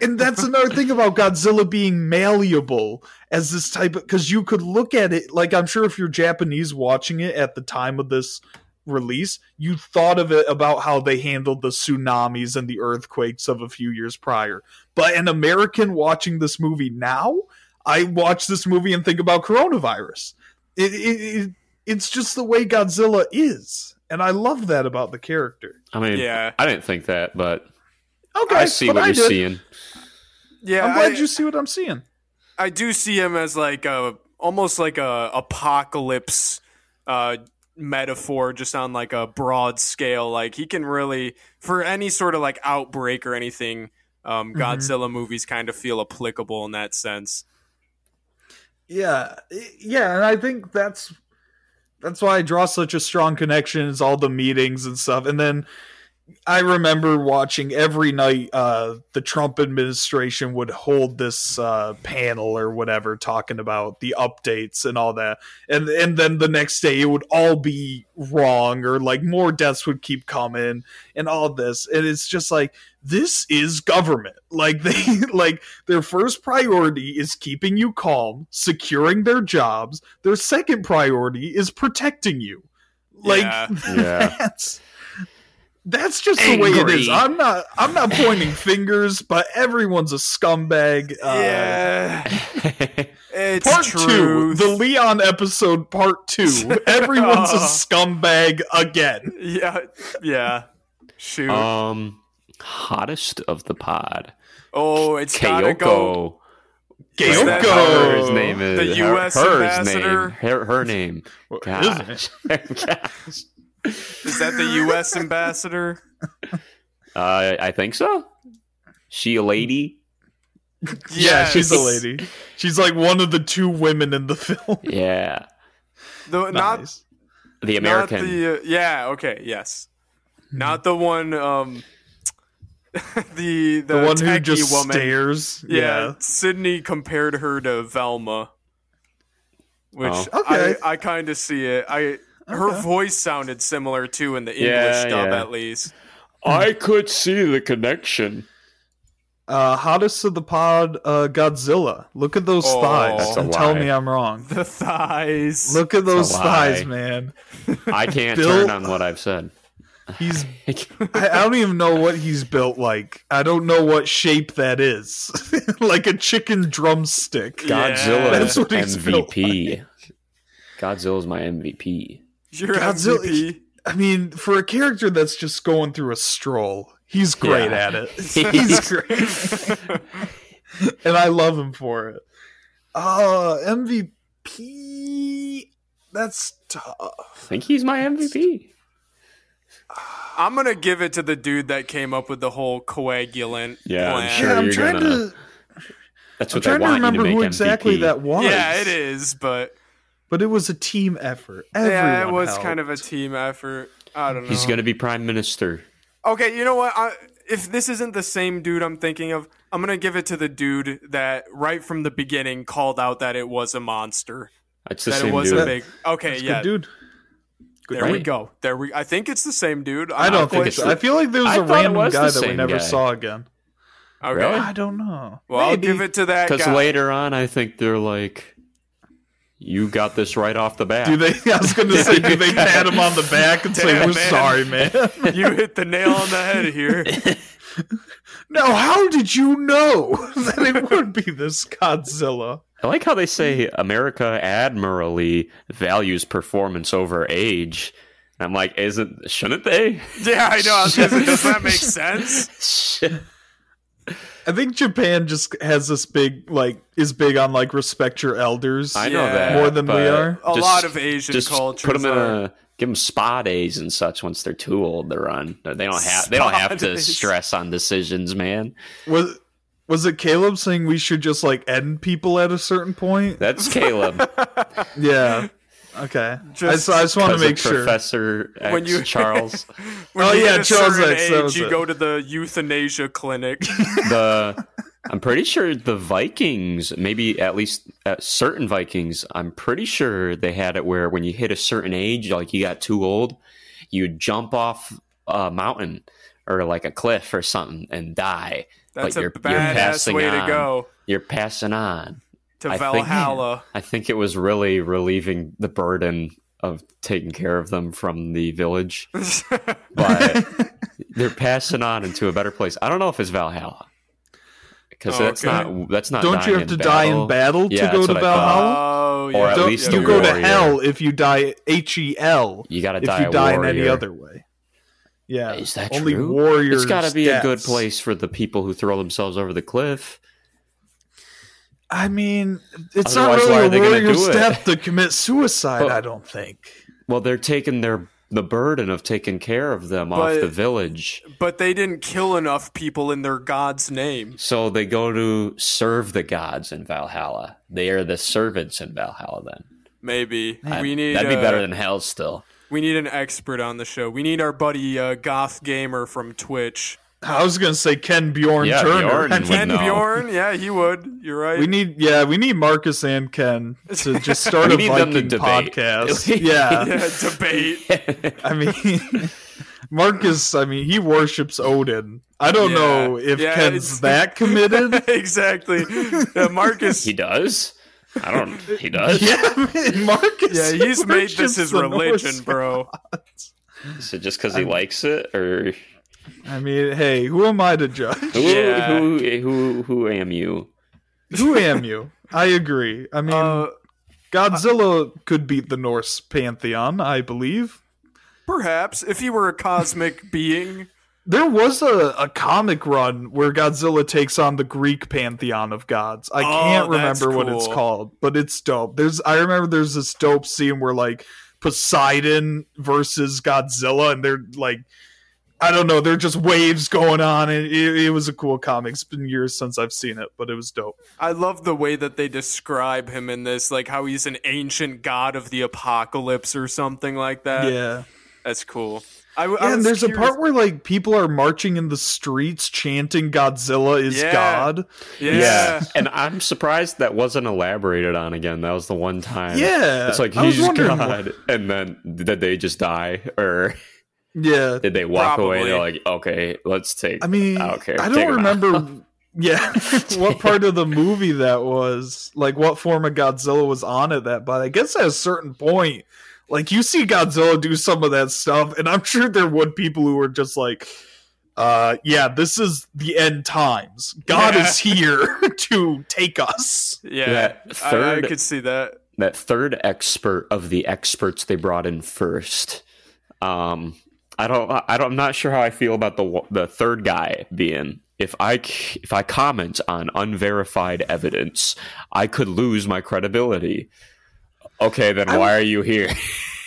And that's another thing about Godzilla being malleable as this type of, because you could look at it like, I'm sure if you're Japanese watching it at the time of this release, you thought of it about how they handled the tsunamis and the earthquakes of a few years prior. But an American watching this movie now, I watch this movie and think about coronavirus. It. it, it It's just the way Godzilla is, and I love that about the character. I mean, yeah. I didn't think that, but okay, I see what I you're did. seeing. Yeah, I'm glad I, you see what I'm seeing. I do see him as like a almost like a apocalypse uh, metaphor, just on like a broad scale. Like he can really, for any sort of like outbreak or anything, um, Godzilla mm-hmm. movies kind of feel applicable in that sense. Yeah, yeah, and I think that's. That's why I draw such a strong connection is all the meetings and stuff. And then I remember watching every night uh, the Trump administration would hold this uh, panel or whatever talking about the updates and all that. And and then the next day it would all be wrong or like more deaths would keep coming and all this. And it's just like, this is government. Like they like their first priority is keeping you calm, securing their jobs. Their second priority is protecting you. Like yeah. that's yeah. that's just Angry. the way it is. I'm not I'm not pointing fingers, but everyone's a scumbag. Yeah. Uh, it's part truth. two, the Leon episode part two. Everyone's oh. a scumbag again. Yeah. Yeah. Shoot. Um Hottest of the pod. Oh, it's Kayoko. Go. Kayoko. Her, his name is the U S Her, ambassador. Name, her, her name. Gosh. Gosh. Is that the U S ambassador? Uh, I think so. She a lady? Yes. Yeah, she's a lady. She's like one of the two women in the film. Yeah. The nice. not the American. Not the, uh, yeah. Okay. Yes. Not the one. Um. the, the the one who just woman. stares. Yeah, yeah, Sydney compared her to Velma, which oh. okay. I, I kind of see it. I okay. her voice sounded similar too in the English yeah, dub yeah. at least. I could see the connection. Uh, hottest of the pod, uh, Godzilla. Look at those oh, thighs and lie. Tell me I'm wrong. The thighs. Look at those thighs, man. I can't built, turn on what I've said. He's. I, I don't even know what he's built like. I don't know what shape that is. Like a chicken drumstick. Godzilla yeah. is M V P. Like. Godzilla's my M V P. You're Godzilla. M V P. I mean, for a character that's just going through a stroll. He's great yeah. at it. He's great. And I love him for it. Uh, M V P? That's tough. I think he's my M V P. I'm going to give it to the dude that came up with the whole coagulant yeah, plan. I'm sure yeah, I'm trying gonna... to... That's what I'm trying want to remember to who exactly M V P. That was. Yeah, it is, but... But it was a team effort. Everyone yeah, it was helped. Kind of a team effort. I don't know. He's going to be prime minister. Okay, you know what? I, if this isn't the same dude I'm thinking of, I'm going to give it to the dude that right from the beginning called out that it was a monster. That's the that same it was dude. A big, okay, that's yeah. Good dude. Good there right? we go. There we. I think it's the same dude. I don't I think it's... The, I feel like there was I a random was guy that we never guy. Saw again. Okay. Really? I don't know. Well, maybe. I'll give it to that guy. Because later on, I think they're like... You got this right off the bat. Do they? I was going to say, do they pat him on the back and say, "We're sorry, man. You hit the nail on the head here." Now, how did you know that it would be this Godzilla? I like how they say America admirably values performance over age. I'm like, isn't shouldn't they? Yeah, I know. I was gonna say, does that make sense? I think Japan just has this big, like, is big on, like, respect your elders. I know yeah, that. More than we are. A just, lot of Asian just cultures. Put them in are... a, give them spa days and such once they're too old to run. They don't have, they don't have to stress on decisions, man. Was was it Caleb saying we should just, like, end people at a certain point? That's Caleb. Yeah. Okay. Just I, I just want to make sure. Professor X when you, Charles. When oh, you yeah, Charles X. Age, you it. Go to the euthanasia clinic. The, I'm pretty sure the Vikings, maybe at least at certain Vikings, I'm pretty sure they had it where when you hit a certain age, like you got too old, you jump off a mountain or like a cliff or something and die. That's but a you're, badass you're passing way on. To go. You're passing on. To I Valhalla. Think, I think it was really relieving the burden of taking care of them from the village. But they're passing on into a better place. I don't know if it's Valhalla. Because oh, that's okay. not that's not. Don't you have to battle. Die in battle yeah, to go to Valhalla? Oh, yeah. Or at don't, least you go warrior. To hell if you die H E L. You gotta die. If you die warrior. In any other way. Yeah. Is that only true? Warriors. It's gotta be deaths. A good place for the people who throw themselves over the cliff. I mean, it's otherwise, not really a warrior step to commit suicide, but, I don't think. Well, they're taking their the burden of taking care of them but, off the village. But they didn't kill enough people in their god's name. So they go to serve the gods in Valhalla. They are the servants in Valhalla then. Maybe. I, we need that'd be better uh, than hell still. We need an expert on the show. We need our buddy uh, Goth Gamer from Twitch. I was gonna say Ken Bjorn yeah, Turner. Bjorn Ken know. Bjorn, yeah, he would. You're right. We need, yeah, we need Marcus and Ken to just start a Viking podcast. yeah. yeah, debate. I mean, Marcus. I mean, he worships Odin. I don't yeah. know if yeah, Ken's that committed. Exactly. Yeah, Marcus. He does. I don't. He does. Yeah, I mean, Marcus. Yeah, he's made this his religion, Norse bro. Gods. Is it just because he I, likes it, or? I mean, hey, who am I to judge? Who, yeah. who, who, who am you? Who am you? I agree. I mean, uh, Godzilla I, could beat the Norse pantheon, I believe. Perhaps, if he were a cosmic being. There was a, a comic run where Godzilla takes on the Greek pantheon of gods. I can't oh, remember cool. what it's called, but it's dope. There's, I remember there's this dope scene where, like, Poseidon versus Godzilla, and they're, like... I don't know. They're just waves going on. It, it, it was a cool comic. It's been years since I've seen it, but it was dope. I love the way that they describe him in this, like how he's an ancient god of the apocalypse or something like that. Yeah. That's cool. I, yeah, I and there's curious. A part where like people are marching in the streets chanting Godzilla is yeah. God. Yeah. yeah. And I'm surprised that wasn't elaborated on again. That was the one time. Yeah. It's like, he's God. What... And then did they just die or... Yeah. Did they walk probably. Away? They're like, okay, let's take. I mean, I don't care. I don't remember Yeah. What part of the movie that was, like what form of Godzilla was on at that, but I guess at a certain point, like you see Godzilla do some of that stuff, and I'm sure there would people who were just like, uh, yeah, this is the end times. God yeah. is here to take us. Yeah, that third, I, I could see that. That third expert of the experts they brought in first. Um, I don't, I don't, I'm not sure how I feel about the the third guy being. If I if I comment on unverified evidence, I could lose my credibility. Okay, then I'm, why are you here?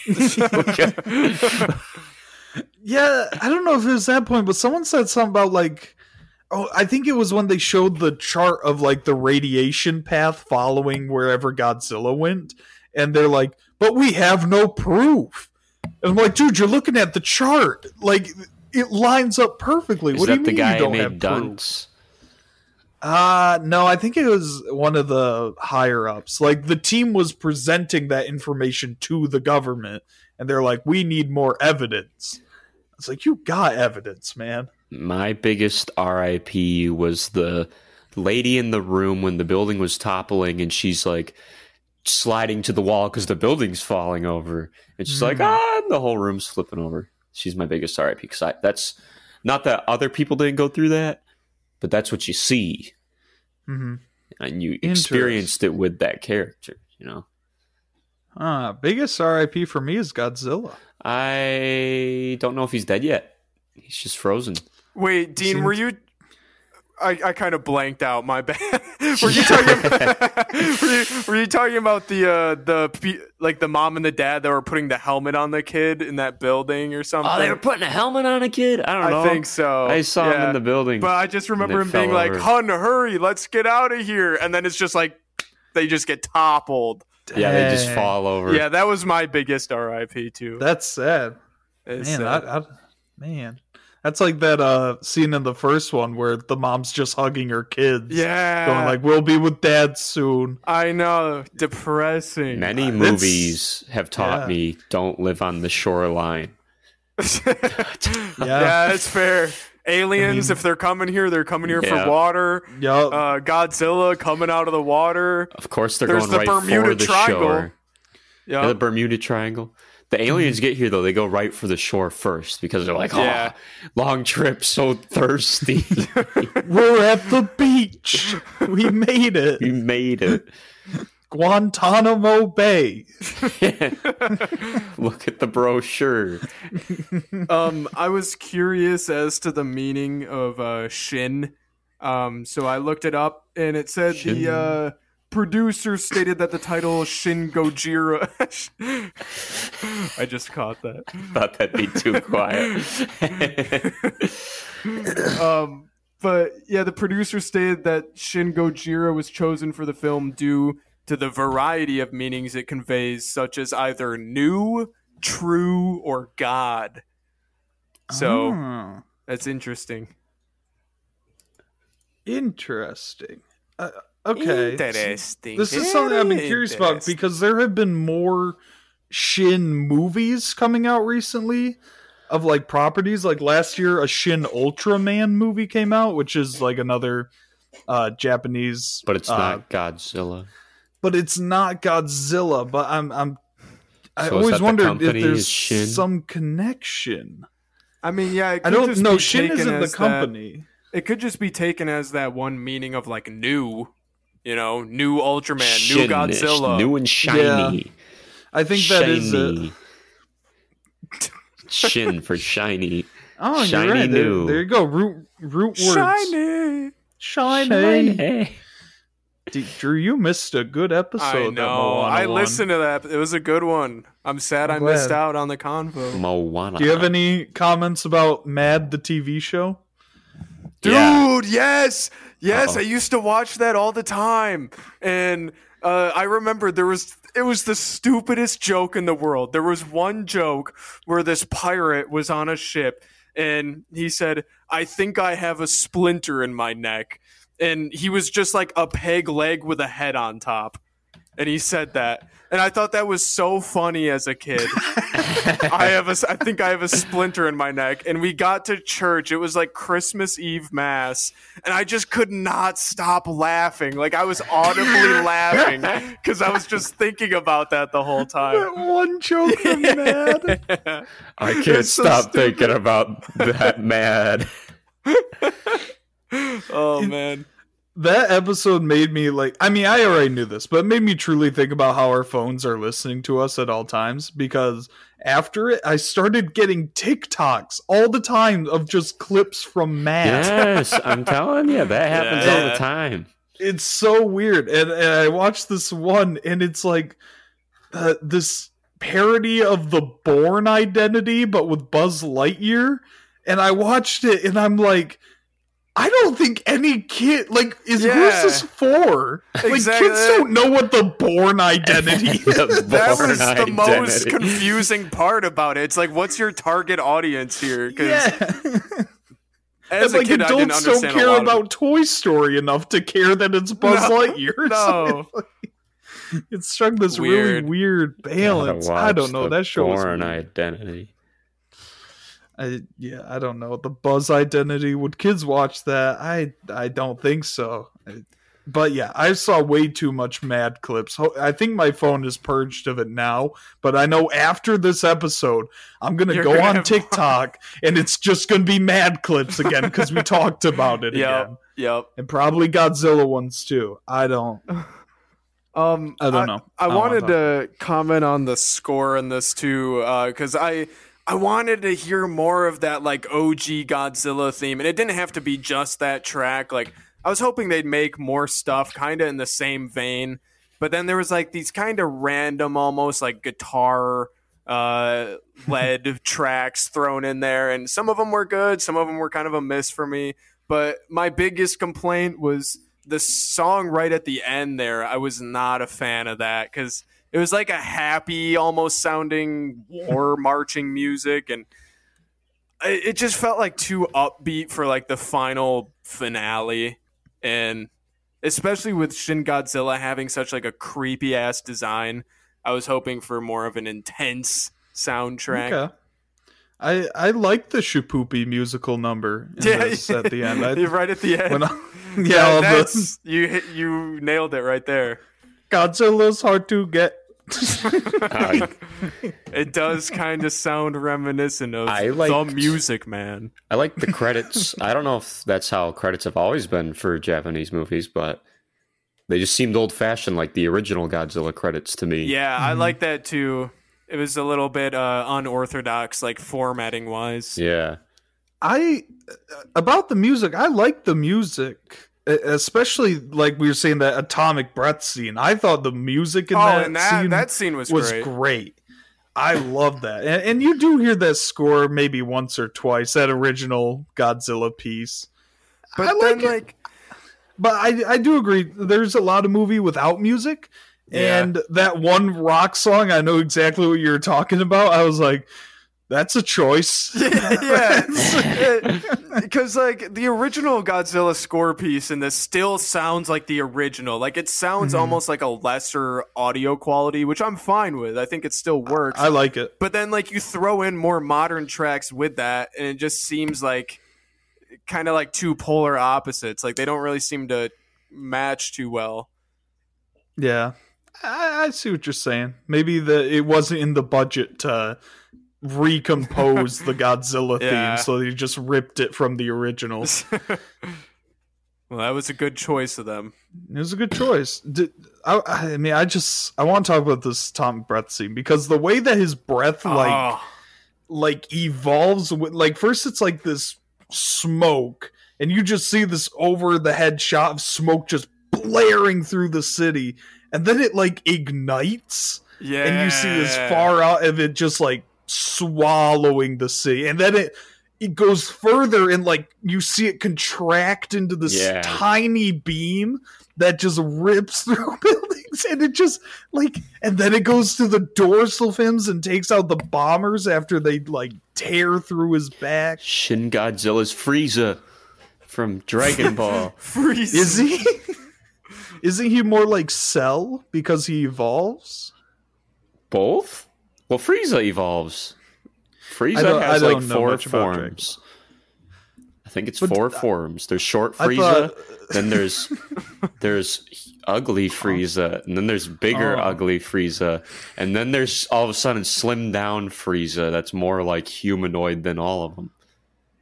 Okay. Yeah, I don't know if it was that point, but someone said something about like, oh, I think it was when they showed the chart of like the radiation path following wherever Godzilla went, and they're like, but we have no proof. And I'm like, dude, you're looking at the chart. Like, it lines up perfectly. Is what do you mean the guy you don't have dunce? Proof? Uh, no, I think it was one of the higher ups. Like, the team was presenting that information to the government, and they're like, we need more evidence. It's like, you got evidence, man. My biggest R I P was the lady in the room when the building was toppling, and she's like sliding to the wall because the building's falling over. And she's mm. like, ah, and the whole room's flipping over. She's my biggest R I P, because I, that's not that other people didn't go through that, but that's what you see. Mm-hmm. And you experienced it with that character, you know? Uh, biggest R I P for me is Godzilla. I don't know if he's dead yet. He's just frozen. Wait, Dean, were you... I, I kind of blanked out, my bad. were, you talking about, were, you, were you talking about the uh, the like the mom and the dad that were putting the helmet on the kid in that building or something? Oh, they were putting a helmet on a kid? I don't I know. I think so. I saw yeah. him in the building. But I just remember him being over. like, hun, hurry, let's get out of here. And then it's just like, they just get toppled. Dang. Yeah, they just fall over. Yeah, that was my biggest R I P too. That's sad. It's man, sad. I, I, man. That's like that uh, scene in the first one where the mom's just hugging her kids. Yeah. Going like, we'll be with dad soon. I know. Depressing. Many uh, movies have taught yeah. me don't live on the shoreline. yeah. yeah, that's fair. Aliens, I mean, if they're coming here, they're coming here yeah. for water. Yep. Uh, Godzilla coming out of the water. Of course they're There's going the right Bermuda for the Triangle. Shore. Yep. Yeah, the Bermuda Triangle. The aliens get here, though. They go right for the shore first because they're like, oh, yeah. long trip, so thirsty. We're at the beach. We made it. We made it. Guantanamo Bay. Yeah. Look at the brochure. Um, I was curious as to the meaning of uh, Shin. Um, so I looked it up, and it said Shin. the... Uh, Producer stated that the title Shin Godzilla. I just caught that. I thought that'd be too quiet. um, but yeah, the producer stated that Shin Godzilla was chosen for the film due to the variety of meanings it conveys, such as either new, true, or God. So oh. that's interesting. Interesting. Uh, Okay, Interesting. This is something I've been curious about because there have been more Shin movies coming out recently of like properties. Like last year, a Shin Ultraman movie came out, which is like another uh, Japanese, but it's uh, not Godzilla. But it's not Godzilla. But I'm I'm I so always wondered the if there's some connection. I mean, yeah, it could I don't just know. Shin isn't the company. That, it could just be taken as that one meaning of like new. You know, new Ultraman, Shinish, new Godzilla. New and shiny. Yeah. I think shiny. that is it. Shin for shiny. Oh, shiny you're right. New. There, there you go. Root, root words. Shiny. Shiny. Shiny. Dude, Drew, you missed a good episode. I know. I listened to that. It was a good one. I'm sad I'm I glad. missed out on the convo. Moana. Do you have any comments about Mad, the T V show? Dude, yeah. yes. Yes, Uh-oh. I used to watch that all the time. And uh, I remember there was it was the stupidest joke in the world. There was one joke where this pirate was on a ship and he said, I think I have a splinter in my neck. And he was just like a peg leg with a head on top. and he said that, and I thought that was so funny as a kid. I have a, I think I have a splinter in my neck. And we got to church. It was like Christmas Eve mass, and I just could not stop laughing. Like I was audibly laughing because I was just thinking about that the whole time. That one joke from Mad. I can't it's stop so thinking about that Mad. Oh man. That episode made me like, I mean, I already knew this, but it made me truly think about how our phones are listening to us at all times, because after it, I started getting TikToks all the time of just clips from Matt. Yes, I'm telling you, that happens yeah. all the time. It's so weird. And, and I watched this one, and it's like uh, this parody of the Bourne Identity, but with Buzz Lightyear. And I watched it, and I'm like, I don't think any kid, like, is yeah. who's this for? Exactly. Like, kids don't know what the Bourne Identity is. That was identity. The most confusing part about it. It's like, what's your target audience here? Yeah. As a like, kid, adults don't care about Toy Story enough to care that it's Buzz no, Lightyear. No. So it's like, it struck this weird. really weird balance. I don't know. That show was Bourne Identity. I, yeah, I don't know. The Buzz Identity, would kids watch that? I I don't think so. I, but yeah, I saw way too much Mad clips. I think my phone is purged of it now, but I know after this episode, I'm going to go gonna on TikTok and it's just going to be Mad clips again because we talked about it yep, again. Yep. And probably Godzilla ones too. I don't um, I don't I, know. I, I wanted I to comment on the score in this too, because uh, I... I wanted to hear more of that like O G Godzilla theme, and it didn't have to be just that track. Like I was hoping they'd make more stuff kind of in the same vein, but then there was like these kind of random, almost like guitar uh, led tracks thrown in there, and some of them were good, some of them were kind of a miss for me. But my biggest complaint was the song right at the end there. I was not a fan of that because it was like a happy, almost sounding war marching music, and it just felt like too upbeat for like the final finale. And especially with Shin Godzilla having such like a creepy ass design, I was hoping for more of an intense soundtrack. Okay. I I like the Shipoopy musical number in yeah, this at the end. I, right at the end. I, yeah, yeah that's, you you nailed it right there. Godzilla's hard to get. It does kind of sound reminiscent of I liked, the Music Man. I like the credits. I don't know if that's how credits have always been for Japanese movies, but they just seemed old-fashioned, like the original Godzilla credits to me. Yeah, mm-hmm. I like that too. It was a little bit uh, unorthodox, like formatting-wise. Yeah. I about the music, I like the music. Especially like we were saying, that atomic breath scene. I thought the music in oh, that, and that scene, that scene was, was great. great. I love that. And, and you do hear that score maybe once or twice, that original Godzilla piece. But I like, then, like But I, I do agree. There's a lot of movie without music. Yeah. And that one rock song, I know exactly what you're talking about. I was like, that's a choice. Yeah, because like the original Godzilla score piece in this still sounds like the original. Like it sounds mm-hmm. almost like a lesser audio quality, which I'm fine with. I think it still works. I, I like it. But then like you throw in more modern tracks with that, and it just seems like kind of like two polar opposites. Like they don't really seem to match too well. Yeah, I, I see what you're saying. Maybe the it wasn't in the budget to recompose the Godzilla yeah. theme, so they just ripped it from the originals. Well, that was a good choice of them. It was a good choice. Did, I, I mean, I just I want to talk about this Tom breath scene, because the way that his breath like oh. like evolves with, like first it's like this smoke, and you just see this over the head shot of smoke just blaring through the city, and then it like ignites, yeah, and you see as far out of it just like swallowing the sea, and then it it goes further, and like you see it contract into this yeah. tiny beam that just rips through buildings, and it just like, and then it goes to the dorsal fins and takes out the bombers after they like tear through his back. Shin Godzilla's Frieza from Dragon Ball. Frieza, is he? Isn't he more like Cell because he evolves? Both? Well, Frieza evolves. Frieza has like four forms. I think it's but four th- forms. There's short Frieza, thought... then there's there's ugly Frieza, and then there's bigger oh. ugly Frieza, and then there's all of a sudden slim down Frieza that's more like humanoid than all of them.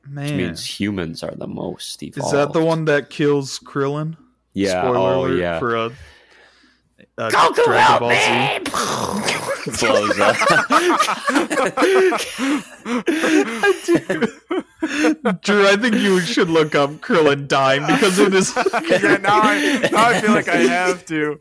Man. Which means humans are the most evolved. Is that the one that kills Krillin? Yeah. Spoiler oh, alert yeah. for a, a Goku Dragon Ball Z. Blows up. I do. Drew, I think you should look up Krillin dying because of this. yeah, now I, now I feel like I have to.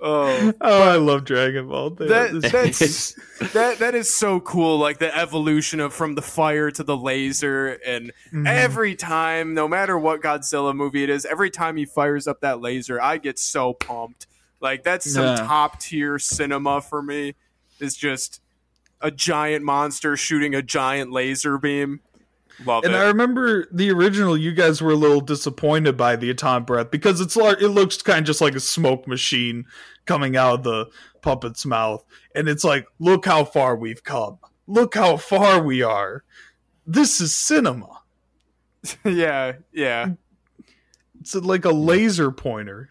Oh, oh! I love Dragon Ball. That, that's, that that is so cool. Like the evolution of from the fire to the laser, and mm-hmm. every time, no matter what Godzilla movie it is, every time he fires up that laser, I get so pumped. Like that's some yeah. top tier cinema for me. It's just a giant monster shooting a giant laser beam. Love and it. I remember the original, you guys were a little disappointed by the atomic breath because it's like, it looks kind of just like a smoke machine coming out of the puppet's mouth. And it's like, look how far we've come. Look how far we are. This is cinema. yeah, yeah. It's like a laser pointer.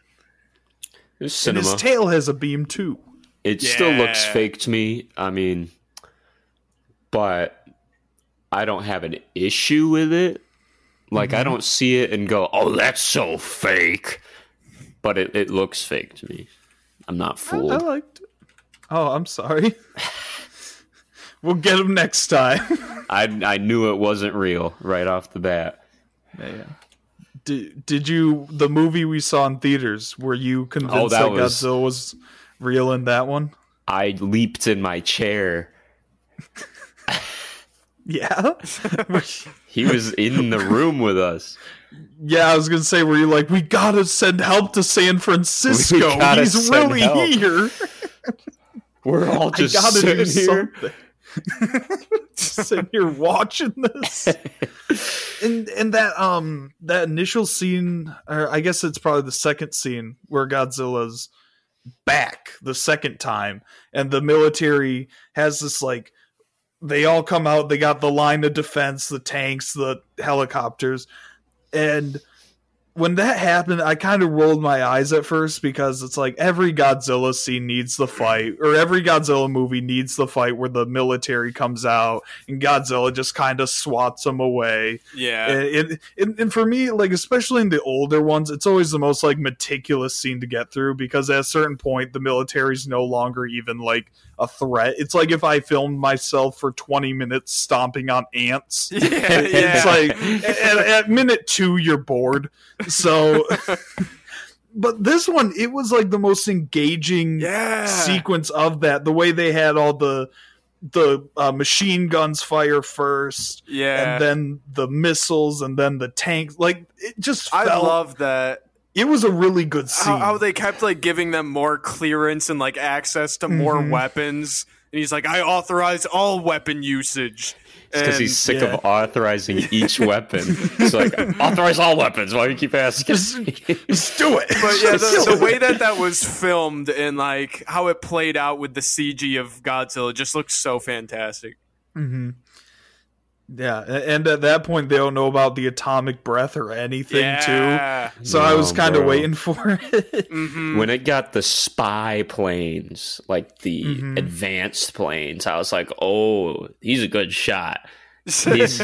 It's cinema. And his tail has a beam too. It yeah. still looks fake to me. I mean, but... I don't have an issue with it. Like, mm-hmm. I don't see it and go, oh, that's so fake. But it, it looks fake to me. I'm not fooled. I, I liked it. Oh, I'm sorry. We'll get him next time. I I knew it wasn't real right off the bat. Yeah. Did, did you, the movie we saw in theaters, were you convinced oh, that, that was, Godzilla was real in that one? I leaped in my chair. Yeah, he was in the room with us. Yeah, I was gonna say, were you like, we gotta send help to San Francisco? He's really help. here. We're all just I gotta sitting do here. Something. just sitting here watching this. And and that um that initial scene, or I guess it's probably the second scene where Godzilla's back the second time, and the military has this like. They all come out. They got the line of defense, the tanks, the helicopters. And when that happened, I kind of rolled my eyes at first because it's like every Godzilla scene needs the fight, or every Godzilla movie needs the fight where the military comes out and Godzilla just kind of swats them away. Yeah. And, and, and for me, like, especially in the older ones, it's always the most like meticulous scene to get through because at a certain point, the military's no longer even like, a threat. It's like if I filmed myself for twenty minutes stomping on ants. Yeah, it's yeah. like at, at minute two you're bored. So but this one, it was like the most engaging yeah. sequence of that. The way they had all the the uh, machine guns fire first, yeah, and then the missiles and then the tanks. Like it just felt, I love that. It was a really good scene. How, how they kept like giving them more clearance and like access to more mm-hmm. weapons. And he's like, I authorize all weapon usage. It's because he's sick yeah. of authorizing each weapon. It's like, authorize all weapons. Why do you keep asking? Just, just do it. But yeah, the, the way that that was filmed and like how it played out with the C G of Godzilla just looks so fantastic. Mm-hmm. Yeah, and at that point they don't know about the atomic breath or anything yeah. too. So no, I was kind of waiting for it. Mm-hmm. When it got the spy planes, like the mm-hmm. advanced planes, I was like, "Oh, he's a good shot." He's, he's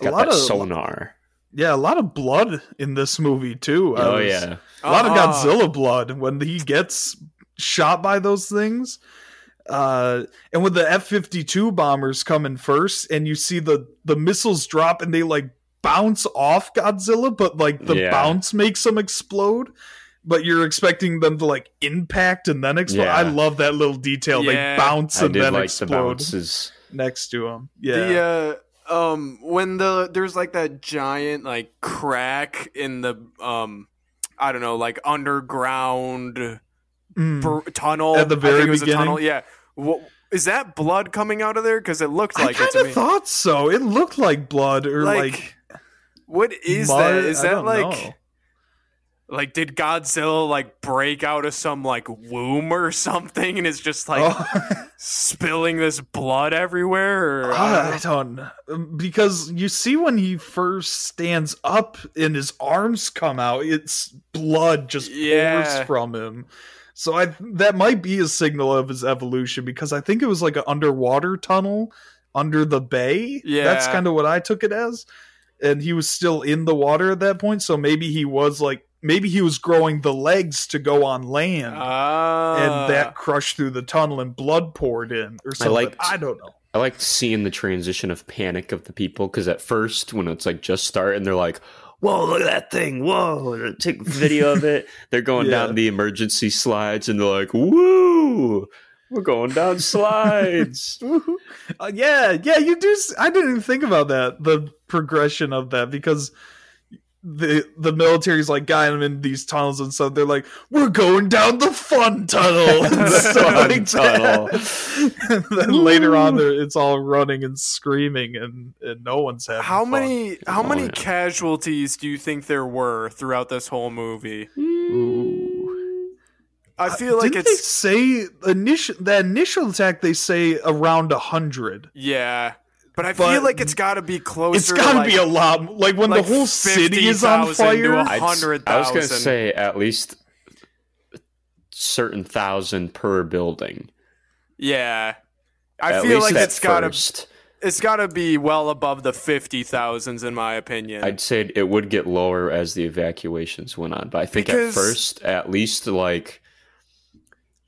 got that of, sonar. Yeah, a lot of blood in this movie too. I oh was, yeah, a lot uh-huh. of Godzilla blood when he gets shot by those things. Uh, and when the F fifty-two bombers come in first and you see the, the missiles drop and they like bounce off Godzilla, but like the yeah. bounce makes them explode, but you're expecting them to like impact and then explode. Yeah. I love that little detail. Yeah. They bounce and then like explode the next to them. Yeah. The, uh, um, when the, there's like that giant like crack in the, um, I don't know, like underground mm. br- tunnel. At the very I think it was beginning. A tunnel. Yeah. What, is that blood coming out of there? Because it looked like I it to me. I kind of thought so. It looked like blood, or like, like What is Mar- that? Is I that like, know. Like, did Godzilla like break out of some like womb or something, and it's just like oh. spilling this blood everywhere? Or, uh, I don't know. Because you see when he first stands up and his arms come out, it's blood just yeah. pours from him. So I that might be a signal of his evolution, because I think it was like an underwater tunnel under the bay. Yeah, that's kind of what I took it as. And he was still in the water at that point, so maybe he was like maybe he was growing the legs to go on land, ah. and that crushed through the tunnel and blood poured in or something. I, liked, I don't know. I liked seeing the transition of panic of the people, because at first when it's like just start and they're like, whoa, look at that thing, whoa, take video of it. They're going yeah. down the emergency slides, and they're like, woo, we're going down slides. uh, yeah, yeah, you do. S- I didn't even think about that, the progression of that, because the the military's like guiding them in these tunnels and stuff. They're like, we're going down the fun tunnel. And fun like tunnel. And then Ooh. later on, it's all running and screaming, and, and no one's having how fun. Many, how oh, many yeah. casualties do you think there were throughout this whole movie? Ooh. I feel uh, like didn't it's... they say initial, the initial attack, they say around one hundred. Yeah. But I but feel like it's got to be closer. It's got to like, be a lot. Like when like the whole city is on fire. I was going to say at least a certain thousand per building. Yeah. I at feel like it's got to it's got to be well above the fifty thousands in my opinion. I'd say it would get lower as the evacuations went on. But I think because at first at least like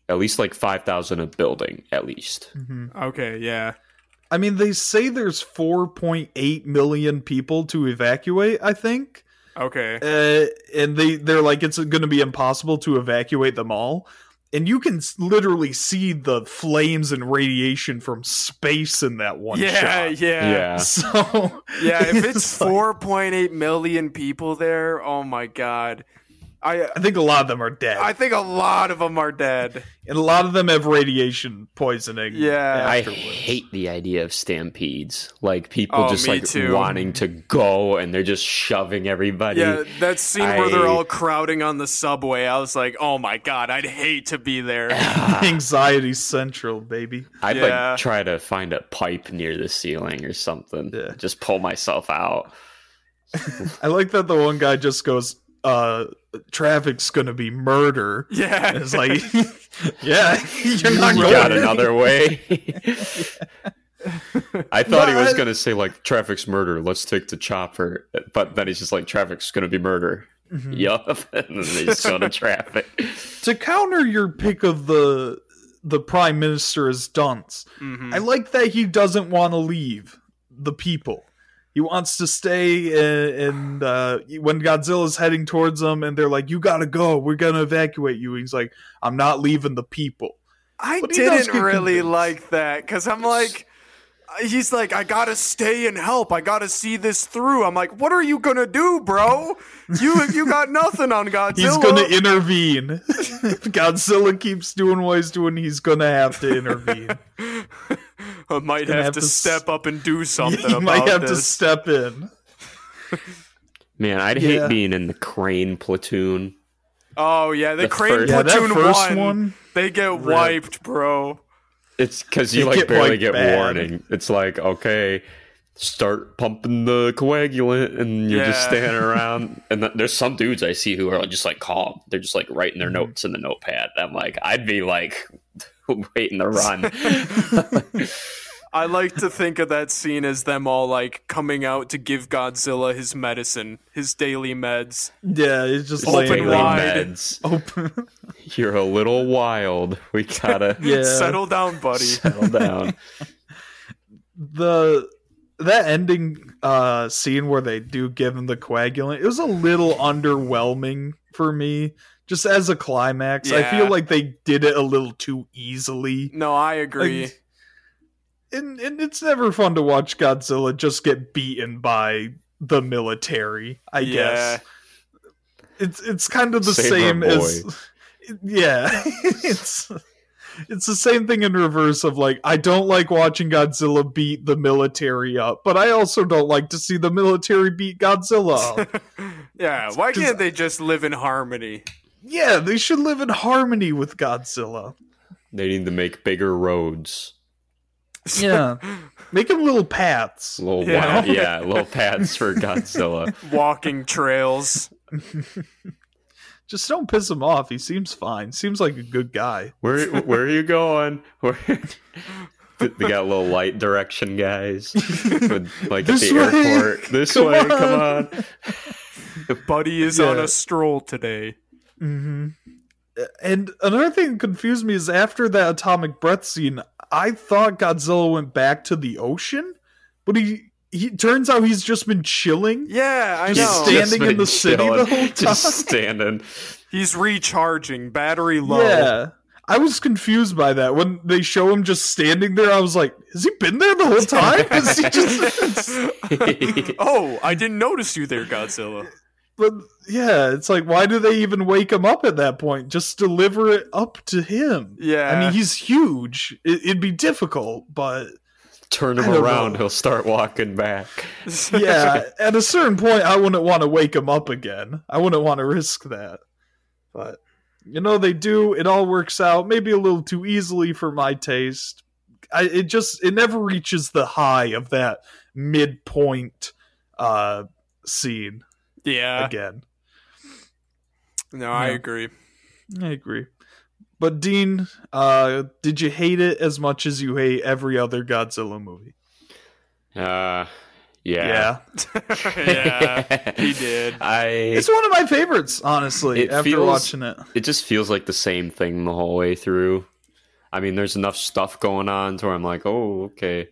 at least like five thousand a building at least. Mm-hmm. Okay, yeah. I mean, they say there's four point eight million people to evacuate, I think. Okay. Uh, and they, they're like, it's going to be impossible to evacuate them all. And you can literally see the flames and radiation from space in that one yeah, shot. Yeah, yeah. So, yeah, if it's, it's like four point eight million people there, oh my God. I, I think a lot of them are dead. I think a lot of them are dead. And a lot of them have radiation poisoning. Yeah. Afterwards. I hate the idea of stampedes. Like people oh, just like too. wanting to go and they're just shoving everybody. Yeah, that scene I... where they're all crowding on the subway. I was like, oh my God, I'd hate to be there. Anxiety central, baby. I'd yeah. like try to find a pipe near the ceiling or something. Yeah. Just pull myself out. I like that the one guy just goes, uh traffic's gonna be murder. Yeah. And it's like yeah, you're not you going got another way. I thought no, he was I... gonna say like traffic's murder, let's take the chopper, but then he's just like traffic's gonna be murder. Mm-hmm. Yup. And then he's gonna traffic. To counter your pick of the the prime minister as dunce, mm-hmm. I like that he doesn't want to leave the people. He wants to stay, and, and uh, when Godzilla's heading towards them, and they're like, you gotta go, we're gonna evacuate you. He's like, I'm not leaving the people. I didn't really like that, because I'm like, he's like, I gotta stay and help, I gotta see this through. I'm like, what are you gonna do, bro? You you got nothing on Godzilla. He's gonna intervene. If Godzilla keeps doing what he's doing, he's gonna have to intervene. I might have, have to, to step up and do something yeah, you about might have this. to step in. Man, I'd hate yeah. being in the crane platoon. Oh, yeah, the, the crane first, platoon yeah, one, one. They get ripped. wiped, bro. It's because you they like get barely get bad. warning. It's like, okay, start pumping the coagulant, and you're yeah. just standing around. And th- there's some dudes I see who are just like calm. They're just like writing their notes in the notepad. I'm like, I'd be like... waiting to run. I like to think of that scene as them all like coming out to give Godzilla his medicine, his daily meds. Yeah, it's just open wide. Meds. Open. You're a little wild. We gotta yeah. settle down, buddy. Settle down. the that ending uh, scene where they do give him the coagulant, it was a little underwhelming for me. Just as a climax, yeah. I feel like they did it a little too easily. No, I agree. Like, and, and it's never fun to watch Godzilla just get beaten by the military, I yeah. guess. It's it's kind of the Save same as... Yeah. it's It's the same thing in reverse of like, I don't like watching Godzilla beat the military up, but I also don't like to see the military beat Godzilla up. Yeah, why can't they just live in harmony? Yeah, they should live in harmony with Godzilla. They need to make bigger roads. Yeah. Make them little paths. Little yeah. Wild, yeah, little paths for Godzilla. Walking trails. Just don't piss him off. He seems fine. Seems like a good guy. Where where are you going? Where... They got a little light direction guys. With, like at the way. Airport. This come way, on. Come on. The buddy is yeah. on a stroll today. Mm-hmm. And another thing that confused me is after that atomic breath scene, I thought Godzilla went back to the ocean, but he, he turns out he's just been chilling. Yeah, I know. He's standing in the city the whole time. Just standing. He's recharging, battery low. Yeah. I was confused by that. When they show him just standing there, I was like, has he been there the whole time? Has he just... Oh, I didn't notice you there, Godzilla. But yeah, it's like, why do they even wake him up at that point? Just deliver it up to him. Yeah. I mean, he's huge. It, it'd be difficult, but... Turn him around, know. He'll start walking back. Yeah, at a certain point, I wouldn't want to wake him up again. I wouldn't want to risk that. But, you know, they do. It all works out. Maybe a little too easily for my taste. I, it just, it never reaches the high of that midpoint uh, scene. Yeah. Again. No, yeah. I agree. I agree. But Dean, uh, did you hate it as much as you hate every other Godzilla movie? Uh, yeah. Yeah. Yeah, he did. I. It's one of my favorites, honestly, after feels, watching it. It just feels like the same thing the whole way through. I mean, there's enough stuff going on to where I'm like, oh, okay.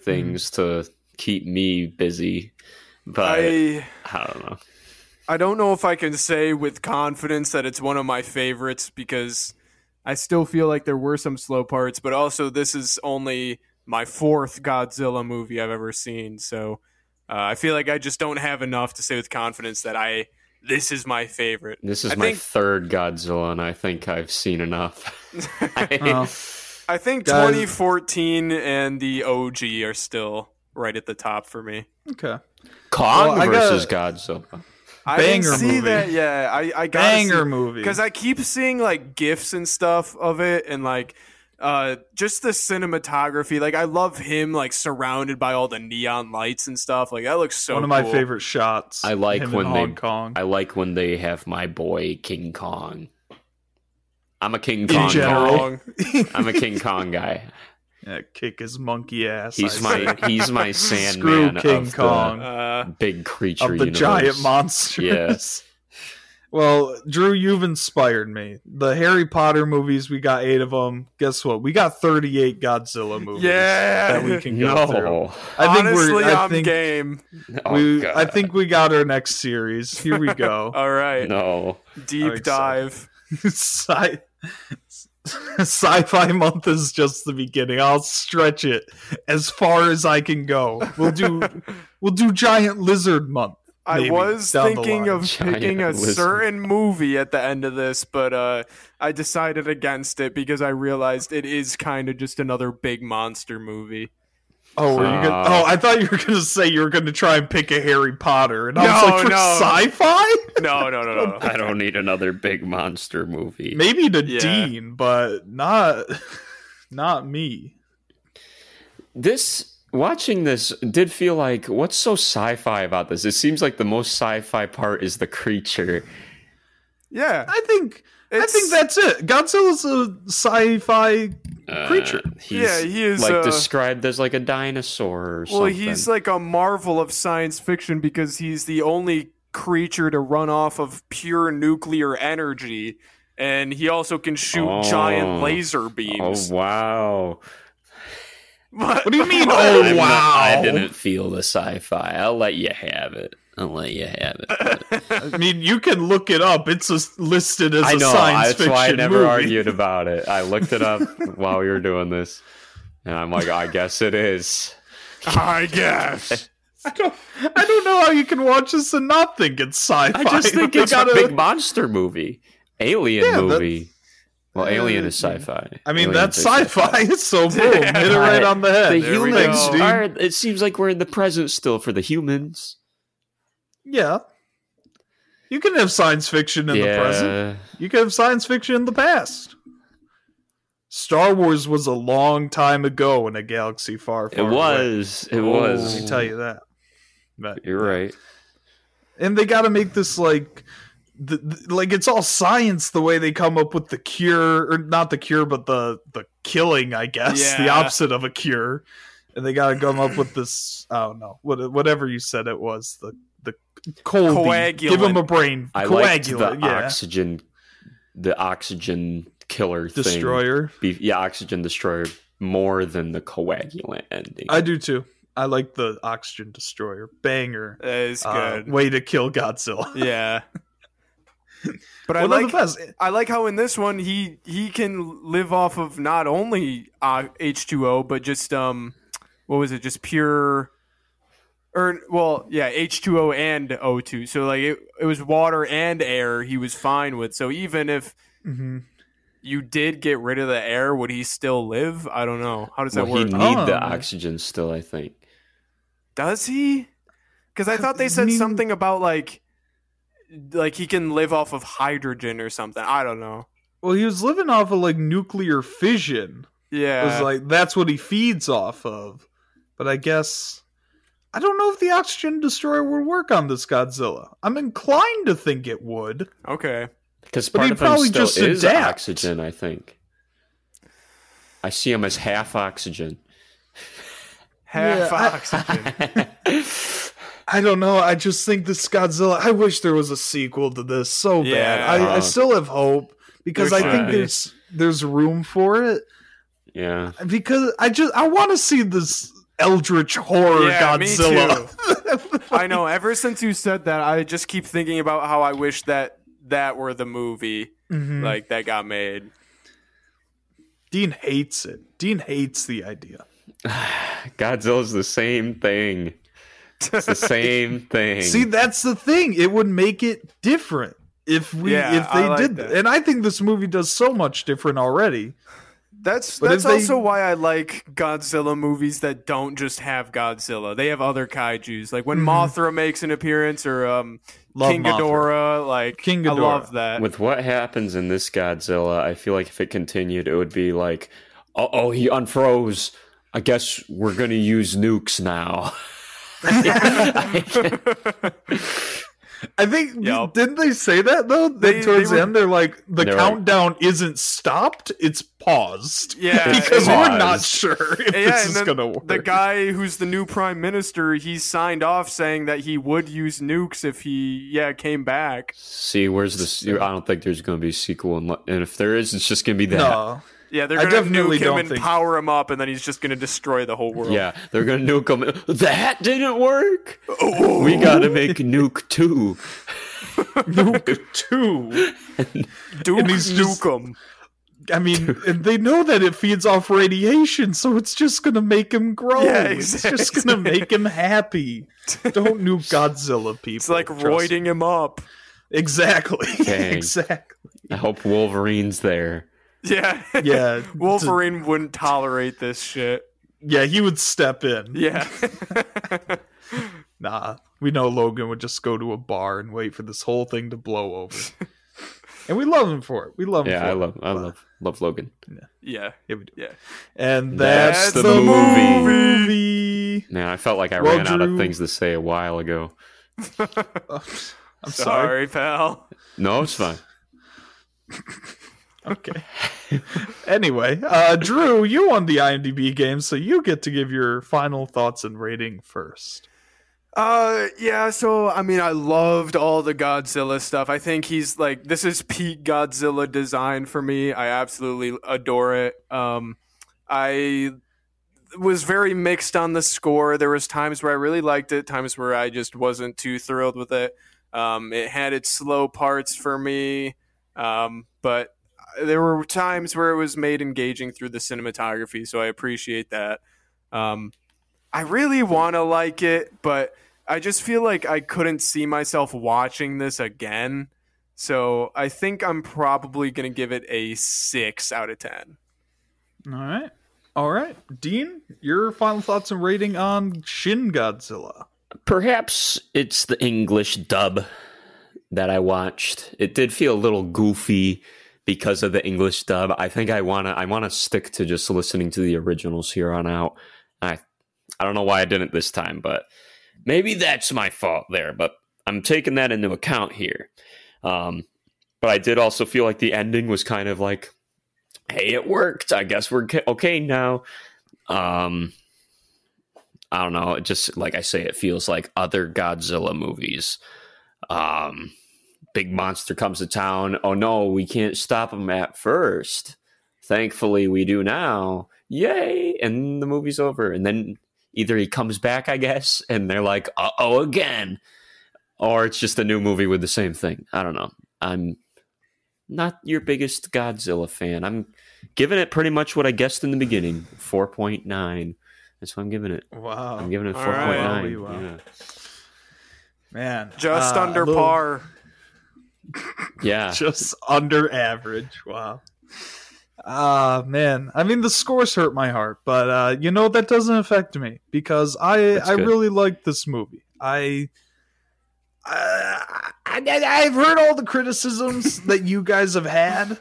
Things mm. to keep me busy. But I, I don't know. I don't know if I can say with confidence that it's one of my favorites because I still feel like there were some slow parts, but also this is only my fourth Godzilla movie I've ever seen. So uh, I feel like I just don't have enough to say with confidence that I this is my favorite. This is I my think, third Godzilla, and I think I've seen enough. I, oh. I think Guys. twenty fourteen and the O G are still right at the top for me. Okay. Kong well, versus Godzilla. I banger didn't see movie. That. Yeah, I, I got banger see, movie because I keep seeing like gifs and stuff of it, and like uh, just the cinematography. Like I love him like surrounded by all the neon lights and stuff. Like that looks so. One of cool. my favorite shots. I like him when in they. Hong Kong. I like when they have my boy King Kong. I'm a King Kong guy. I'm a King Kong guy. Yeah, kick his monkey ass. He's my he's my Sandman of Kong. The uh, big creature of the universe. Giant monsters. Yes. Well, Drew, you've inspired me. The Harry Potter movies, we got eight of them. Guess what? We got thirty-eight Godzilla movies. Yeah, that we can go no. through. I think Honestly, we're, I I'm think game. We, oh, I think we got our next series. Here we go. All right. No deep right, dive. Sci- Sci-Fi Month is just the beginning. I'll stretch it as far as I can go. We'll do we'll do Giant Lizard Month. Maybe, I was thinking of Giant picking a lizard. certain movie at the end of this, but uh, I decided against it because I realized it is kind of just another big monster movie. Oh, were you gonna, uh, oh, I thought you were going to say you were going to try and pick a Harry Potter, and I no, was like, for no. sci-fi? No, no, no, no. I don't need another big monster movie. Maybe to yeah. Dean, but not, not me. This watching this did feel like, what's so sci-fi about this? It seems like the most sci-fi part is the creature. Yeah, I think. It's, I think that's it. Godzilla's a sci-fi creature. Uh, he's yeah, he is like a, described as like a dinosaur or well, something. Well, he's like a marvel of science fiction because he's the only creature to run off of pure nuclear energy, and he also can shoot oh. giant laser beams. Oh wow. What, what do you mean? Oh I'm wow. Not, I didn't feel the sci-fi. I'll let you have it. I'll let you have it. I mean, you can look it up. It's a, listed as I know, a science fiction movie. That's why I never movie. argued about it. I looked it up while we were doing this, and I'm like, I guess it is. I guess. I don't. I don't know how you can watch this and not think it's sci-fi. I just think it's, it's got a big monster movie, alien yeah, movie. Well, Alien is sci-fi. I mean, Alien that's sci-fi. It's so boom. Hit it right on the head. The there humans are. It seems like we're in the present still for the humans. Yeah. You can have science fiction in yeah. the present. You can have science fiction in the past. Star Wars was a long time ago in a galaxy far, far away. It was. Away. It was. Let me tell you that. But, You're right. And they got to make this like... The, the, like it's all science the way they come up with the cure, or not the cure but the the killing, I guess. Yeah. The opposite of a cure, and they gotta come up with this, I don't know, what, whatever you said it was, the the cold coagulant. Give him a brain I coagulant the yeah. oxygen the oxygen killer destroyer thing. Be, yeah oxygen destroyer more than the coagulant ending. I do too. I like the oxygen destroyer banger. It's good. Uh, way to kill Godzilla. Yeah. But well, I like I like how in this one he he can live off of not only uh, H two O but just um what was it just pure or well yeah H two O and O two, so like it, it was water and air he was fine with, so even if mm-hmm. you did get rid of the air, would he still live? I don't know, how does that well, work? He need oh. the oxygen still, I think. Does he? Because I thought they said something about like Like he can live off of hydrogen or something. I don't know. Well, he was living off of like nuclear fission. Yeah, it was like that's what he feeds off of. But I guess I don't know if the oxygen destroyer would work on this Godzilla. I'm inclined to think it would. Okay, because part of him still just is adapt. Oxygen. I think I see him as half oxygen. Half yeah, oxygen. I don't know. I just think this Godzilla... I wish there was a sequel to this so yeah. bad. I, I still have hope because there's I think be. there's there's room for it. Yeah. Because I just I want to see this eldritch horror yeah, Godzilla. I know. Ever since you said that, I just keep thinking about how I wish that that were the movie mm-hmm. like that got made. Dean hates it. Dean hates the idea. Godzilla's the same thing. It's the same thing. See, that's the thing. It would make it different if we yeah, if they like did that. And I think this movie does so much different already. That's but that's also they... why I like Godzilla movies that don't just have Godzilla. They have other kaijus. Like when mm-hmm. Mothra makes an appearance, or um, King Mothra. Ghidorah. Like King Ghidorah. I love that. With what happens in this Godzilla, I feel like if it continued, it would be like, uh oh, he unfroze. I guess we're gonna use nukes now. I think yep. didn't they say that though? Then towards they were, the end, they're like the they're countdown like, isn't stopped; it's paused. Yeah, because paused. We're not sure if yeah, this is gonna work. The guy who's the new prime minister, he signed off saying that he would use nukes if he yeah came back. See, where's the? I don't think there's gonna be a sequel, and, and if there is, it's just gonna be that. No. Yeah, they're going to nuke him and think... power him up, and then he's just going to destroy the whole world. Yeah, they're going to nuke him. That didn't work? Oh. We got to make Nuke two. Nuke two? Duke and he's just, nuke him. I mean, and they know that it feeds off radiation, so it's just going to make him grow. Yeah, exactly. It's just going to make him happy. Don't nuke Godzilla, people. It's like roiding me. him up. Exactly. Exactly. I hope Wolverine's there. Yeah, yeah. Wolverine to, wouldn't tolerate this shit. Yeah, he would step in. Yeah. Nah, we know Logan would just go to a bar and wait for this whole thing to blow over. And we love him for it. We love him yeah, for I it. Yeah, I love, I love, love Logan. Yeah, yeah, yeah we do. Yeah. And that's, that's the, the movie. movie. Man, I felt like I well, ran Drew. out of things to say a while ago. I'm sorry. sorry, pal. No, it's fine. Okay. Anyway, uh, Drew, you won the I M D B game, so you get to give your final thoughts and rating first. Uh, yeah, so, I mean, I loved all the Godzilla stuff. I think he's, like, this is peak Godzilla design for me. I absolutely adore it. Um, I was very mixed on the score. There was times where I really liked it, times where I just wasn't too thrilled with it. Um, it had its slow parts for me, um, but... there were times where it was made engaging through the cinematography, so I appreciate that. Um, I really want to like it, but I just feel like I couldn't see myself watching this again. So I think I'm probably going to give it a six out of ten. All right. All right. Dean, your final thoughts and rating on Shin Godzilla? Perhaps it's the English dub that I watched. It did feel a little goofy because of the English dub. I think I want to I want to stick to just listening to the originals here on out. I I don't know why I didn't this time, but maybe that's my fault there, but I'm taking that into account here. Um, but I did also feel like the ending was kind of like, hey, it worked. I guess we're okay now. Um, I don't know. It just, like I say, it feels like other Godzilla movies. Um, big monster comes to town. Oh no, we can't stop him at first. Thankfully we do now. Yay. And the movie's over. And then either he comes back, I guess, and they're like, uh-oh again. Or it's just a new movie with the same thing. I don't know. I'm not your biggest Godzilla fan. I'm giving it pretty much what I guessed in the beginning, four point nine. That's what I'm giving it. Wow. I'm giving it four point nine. Right. Wow. Yeah. Man. Just uh, under little... par. Yeah. Just under average. Wow. Ah, uh, man. I mean, the scores hurt my heart, but uh, you know, that doesn't affect me because I, I really like this movie. I... Uh, I, I've heard all the criticisms that you guys have had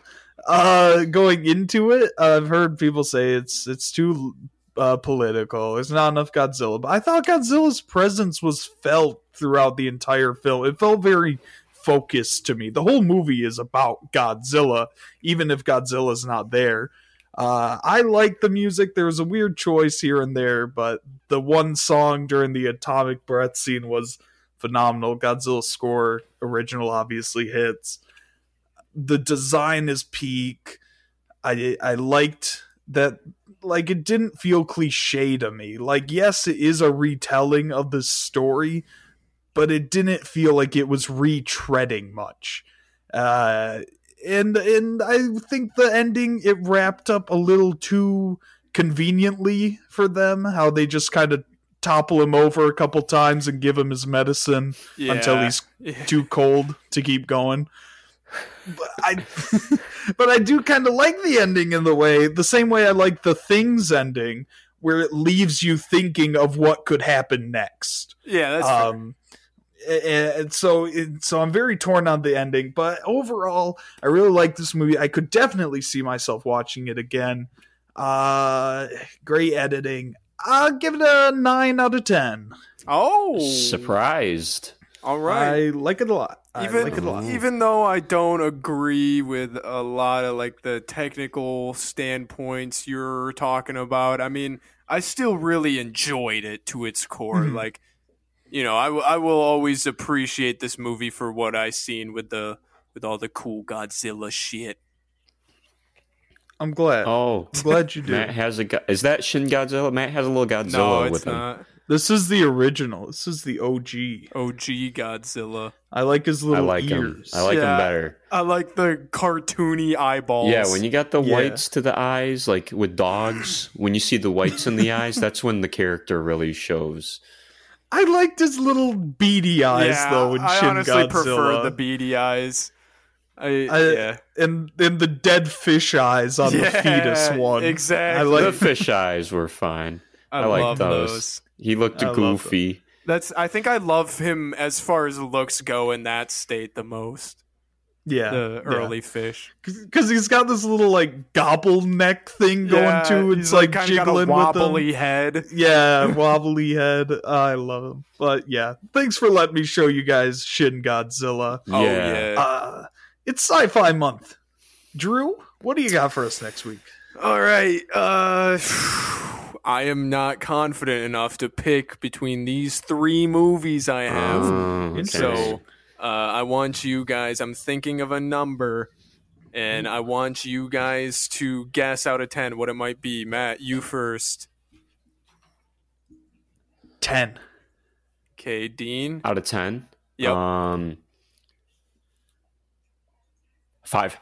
uh, going into it. Uh, I've heard people say it's it's too uh, political. It's not enough Godzilla. But I thought Godzilla's presence was felt throughout the entire film. It felt very focused to me. The whole movie is about Godzilla, even if Godzilla's not there. Uh, I like the music. There was a weird choice here and there, but the one song during the atomic breath scene was phenomenal. Godzilla score, original, obviously hits. The design is peak. I I liked that. Like, it didn't feel cliche to me. Like, yes, it is a retelling of the story, but it didn't feel like it was retreading much. Uh, and and I think the ending, it wrapped up a little too conveniently for them. How they just kind of topple him over a couple times and give him his medicine yeah. until he's too cold to keep going. But I, but I do kind of like the ending in the way, the same way I like the Things ending, where it leaves you thinking of what could happen next. Yeah, that's um, and, and so it, so I'm very torn on the ending, but overall, I really like this movie. I could definitely see myself watching it again. Uh, great editing. I'll give it a nine out of ten. Oh. Surprised. All right. I like it a lot. I even, like it a lot. Even though I don't agree with a lot of like the technical standpoints you're talking about, I mean, I still really enjoyed it to its core. Mm-hmm. Like, you know, I, w- I will always appreciate this movie for what I seen with the with all the cool Godzilla shit. I'm glad. Oh, I'm glad you do. Matt has a. Is that Shin Godzilla? Matt has a little Godzilla no, it's with him. Not. This is the original. This is the O G. O G Godzilla. I like his little I like ears. Him. I like yeah, him better. I like the cartoony eyeballs. Yeah, when you got the yeah. whites to the eyes, like with dogs, when you see the whites in the eyes, that's when the character really shows. I liked his little beady eyes yeah, though. In I Shin honestly Godzilla. prefer the beady eyes. I, I, yeah, and and the dead fish eyes on yeah, the fetus one. Exactly, I like the fish eyes were fine. I, I like those. those. He looked I goofy. That's. I think I love him as far as looks go in that state the most. Yeah, the early yeah. fish because he's got this little like gobble neck thing going yeah, too. It's he's like, like jiggling got a wobbly with him. head. Yeah, wobbly head. Uh, I love him. But yeah, thanks for letting me show you guys Shin Godzilla. Oh yeah. yeah. Uh, It's sci-fi month. Drew, what do you got for us next week? All right. Uh, I am not confident enough to pick between these three movies I have. Oh, so uh, I want you guys, I'm thinking of a number, and I want you guys to guess out of ten what it might be. Matt, you first. ten. Okay, Dean. Out of ten? Yep. Um... Five.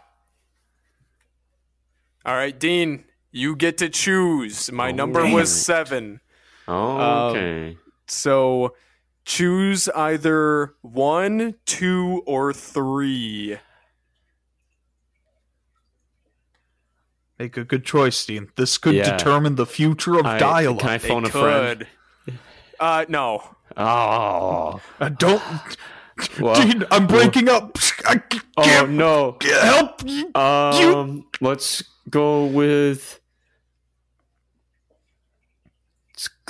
All right, Dean, you get to choose. My oh, number was seven. Oh, okay. Um, so Choose either one, two, or three. Make a good choice, Dean. This could yeah. determine the future of I, dialogue. Can I phone it a could. friend? Uh, no. Oh. I don't... Well, Dean, I'm breaking well, up. I can't oh, no. help you. Um, let's go with...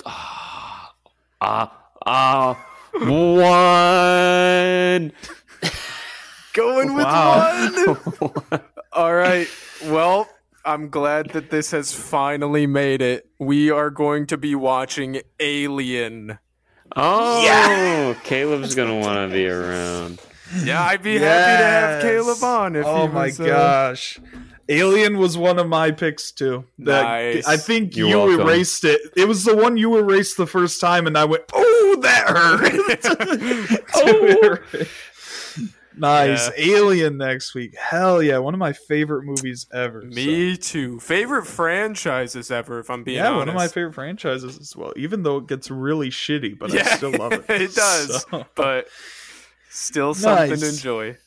Ah, uh, ah, uh, one. Going with wow. one. All right. Well, I'm glad that this has finally made it. We are going to be watching Alien. Oh, yeah. Caleb's gonna want to be around. Yeah, I'd be yes. happy to have Caleb on. If oh he was, my gosh. Uh... Alien was one of my picks too. That, nice. I think You're you welcome. erased it. It was the one you erased the first time, and I went, "Oh, that hurt." oh. Nice. Yeah. Alien next week. Hell yeah! One of my favorite movies ever. Me so. too. Favorite franchises ever. If I'm being yeah, honest. one of my favorite franchises as well. Even though it gets really shitty, but yeah, I still love it. It does, so. but still something nice. to enjoy.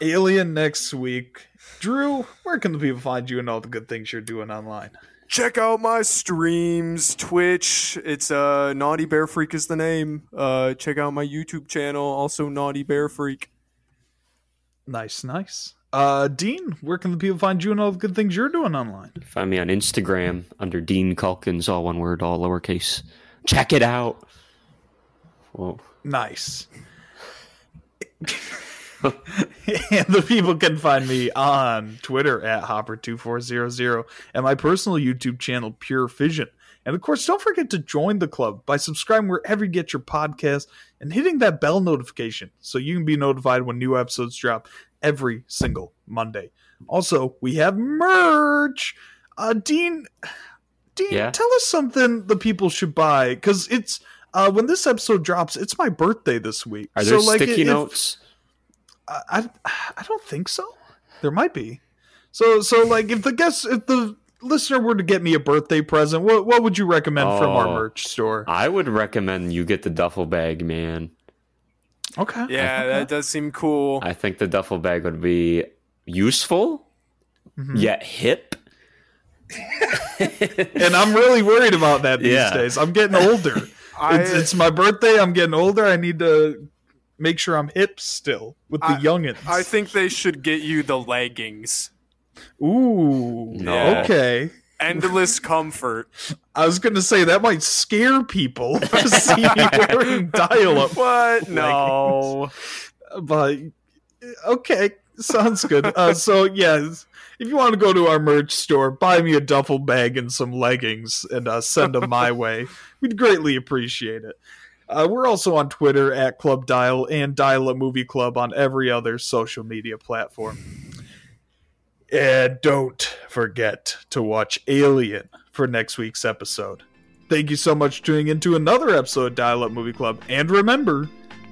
Alien next week. Drew, where can the people find you and all the good things you're doing online? Check out my streams, Twitch. It's uh, Naughty Bear Freak is the name. Uh, check out my YouTube channel, also Naughty Bear Freak. Nice, nice. Uh, Dean, where can the people find you and all the good things you're doing online? Find me on Instagram under Dean Calkins, all one word, all lowercase. Check it out. Whoa. Nice. And the people can find me on Twitter at Hopper two four zero zero and my personal YouTube channel, Pure Fission. And of course, don't forget to join the club by subscribing wherever you get your podcast and hitting that bell notification so you can be notified when new episodes drop every single Monday. Also, we have merch. Uh, Dean, Dean, yeah? tell us something the people should buy, because it's uh, when this episode drops, it's my birthday this week. Are there so, like, sticky if, notes? I I don't think so. There might be. So so like if the guest if the listener were to get me a birthday present, what what would you recommend oh, from our merch store? I would recommend you get the duffel bag, man. Okay. Yeah, that, that does seem cool. I think the duffel bag would be useful, mm-hmm. yet hip. And I'm really worried about that these yeah. days. I'm getting older. I, it's, it's my birthday. I'm getting older. I need to make sure I'm hip still with the I, youngins. I think they should get you the leggings. Ooh. No. Yeah. Okay. Endless comfort. I was going to say that might scare people to see you wearing dial-up. What? No. But, okay. Sounds good. Uh, so, yeah, if you want to go to our merch store, buy me a duffel bag and some leggings and uh, send them my way. We'd greatly appreciate it. Uh, we're also on Twitter at Club Dial and Dial Up Movie Club on every other social media platform. And don't forget to watch Alien for next week's episode. Thank you so much for tuning into another episode of Dial Up Movie Club. And remember,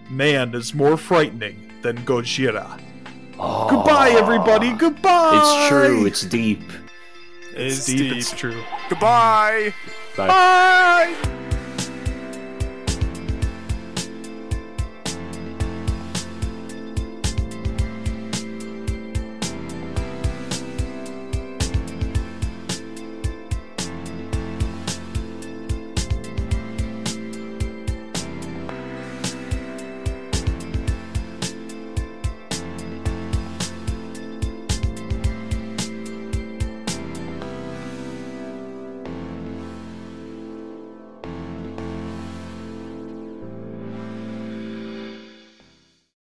man is more frightening than Gojira. Aww. Goodbye, everybody. Goodbye. It's true. It's deep. It's, it's deep. deep. It's true. Goodbye. Bye. Bye.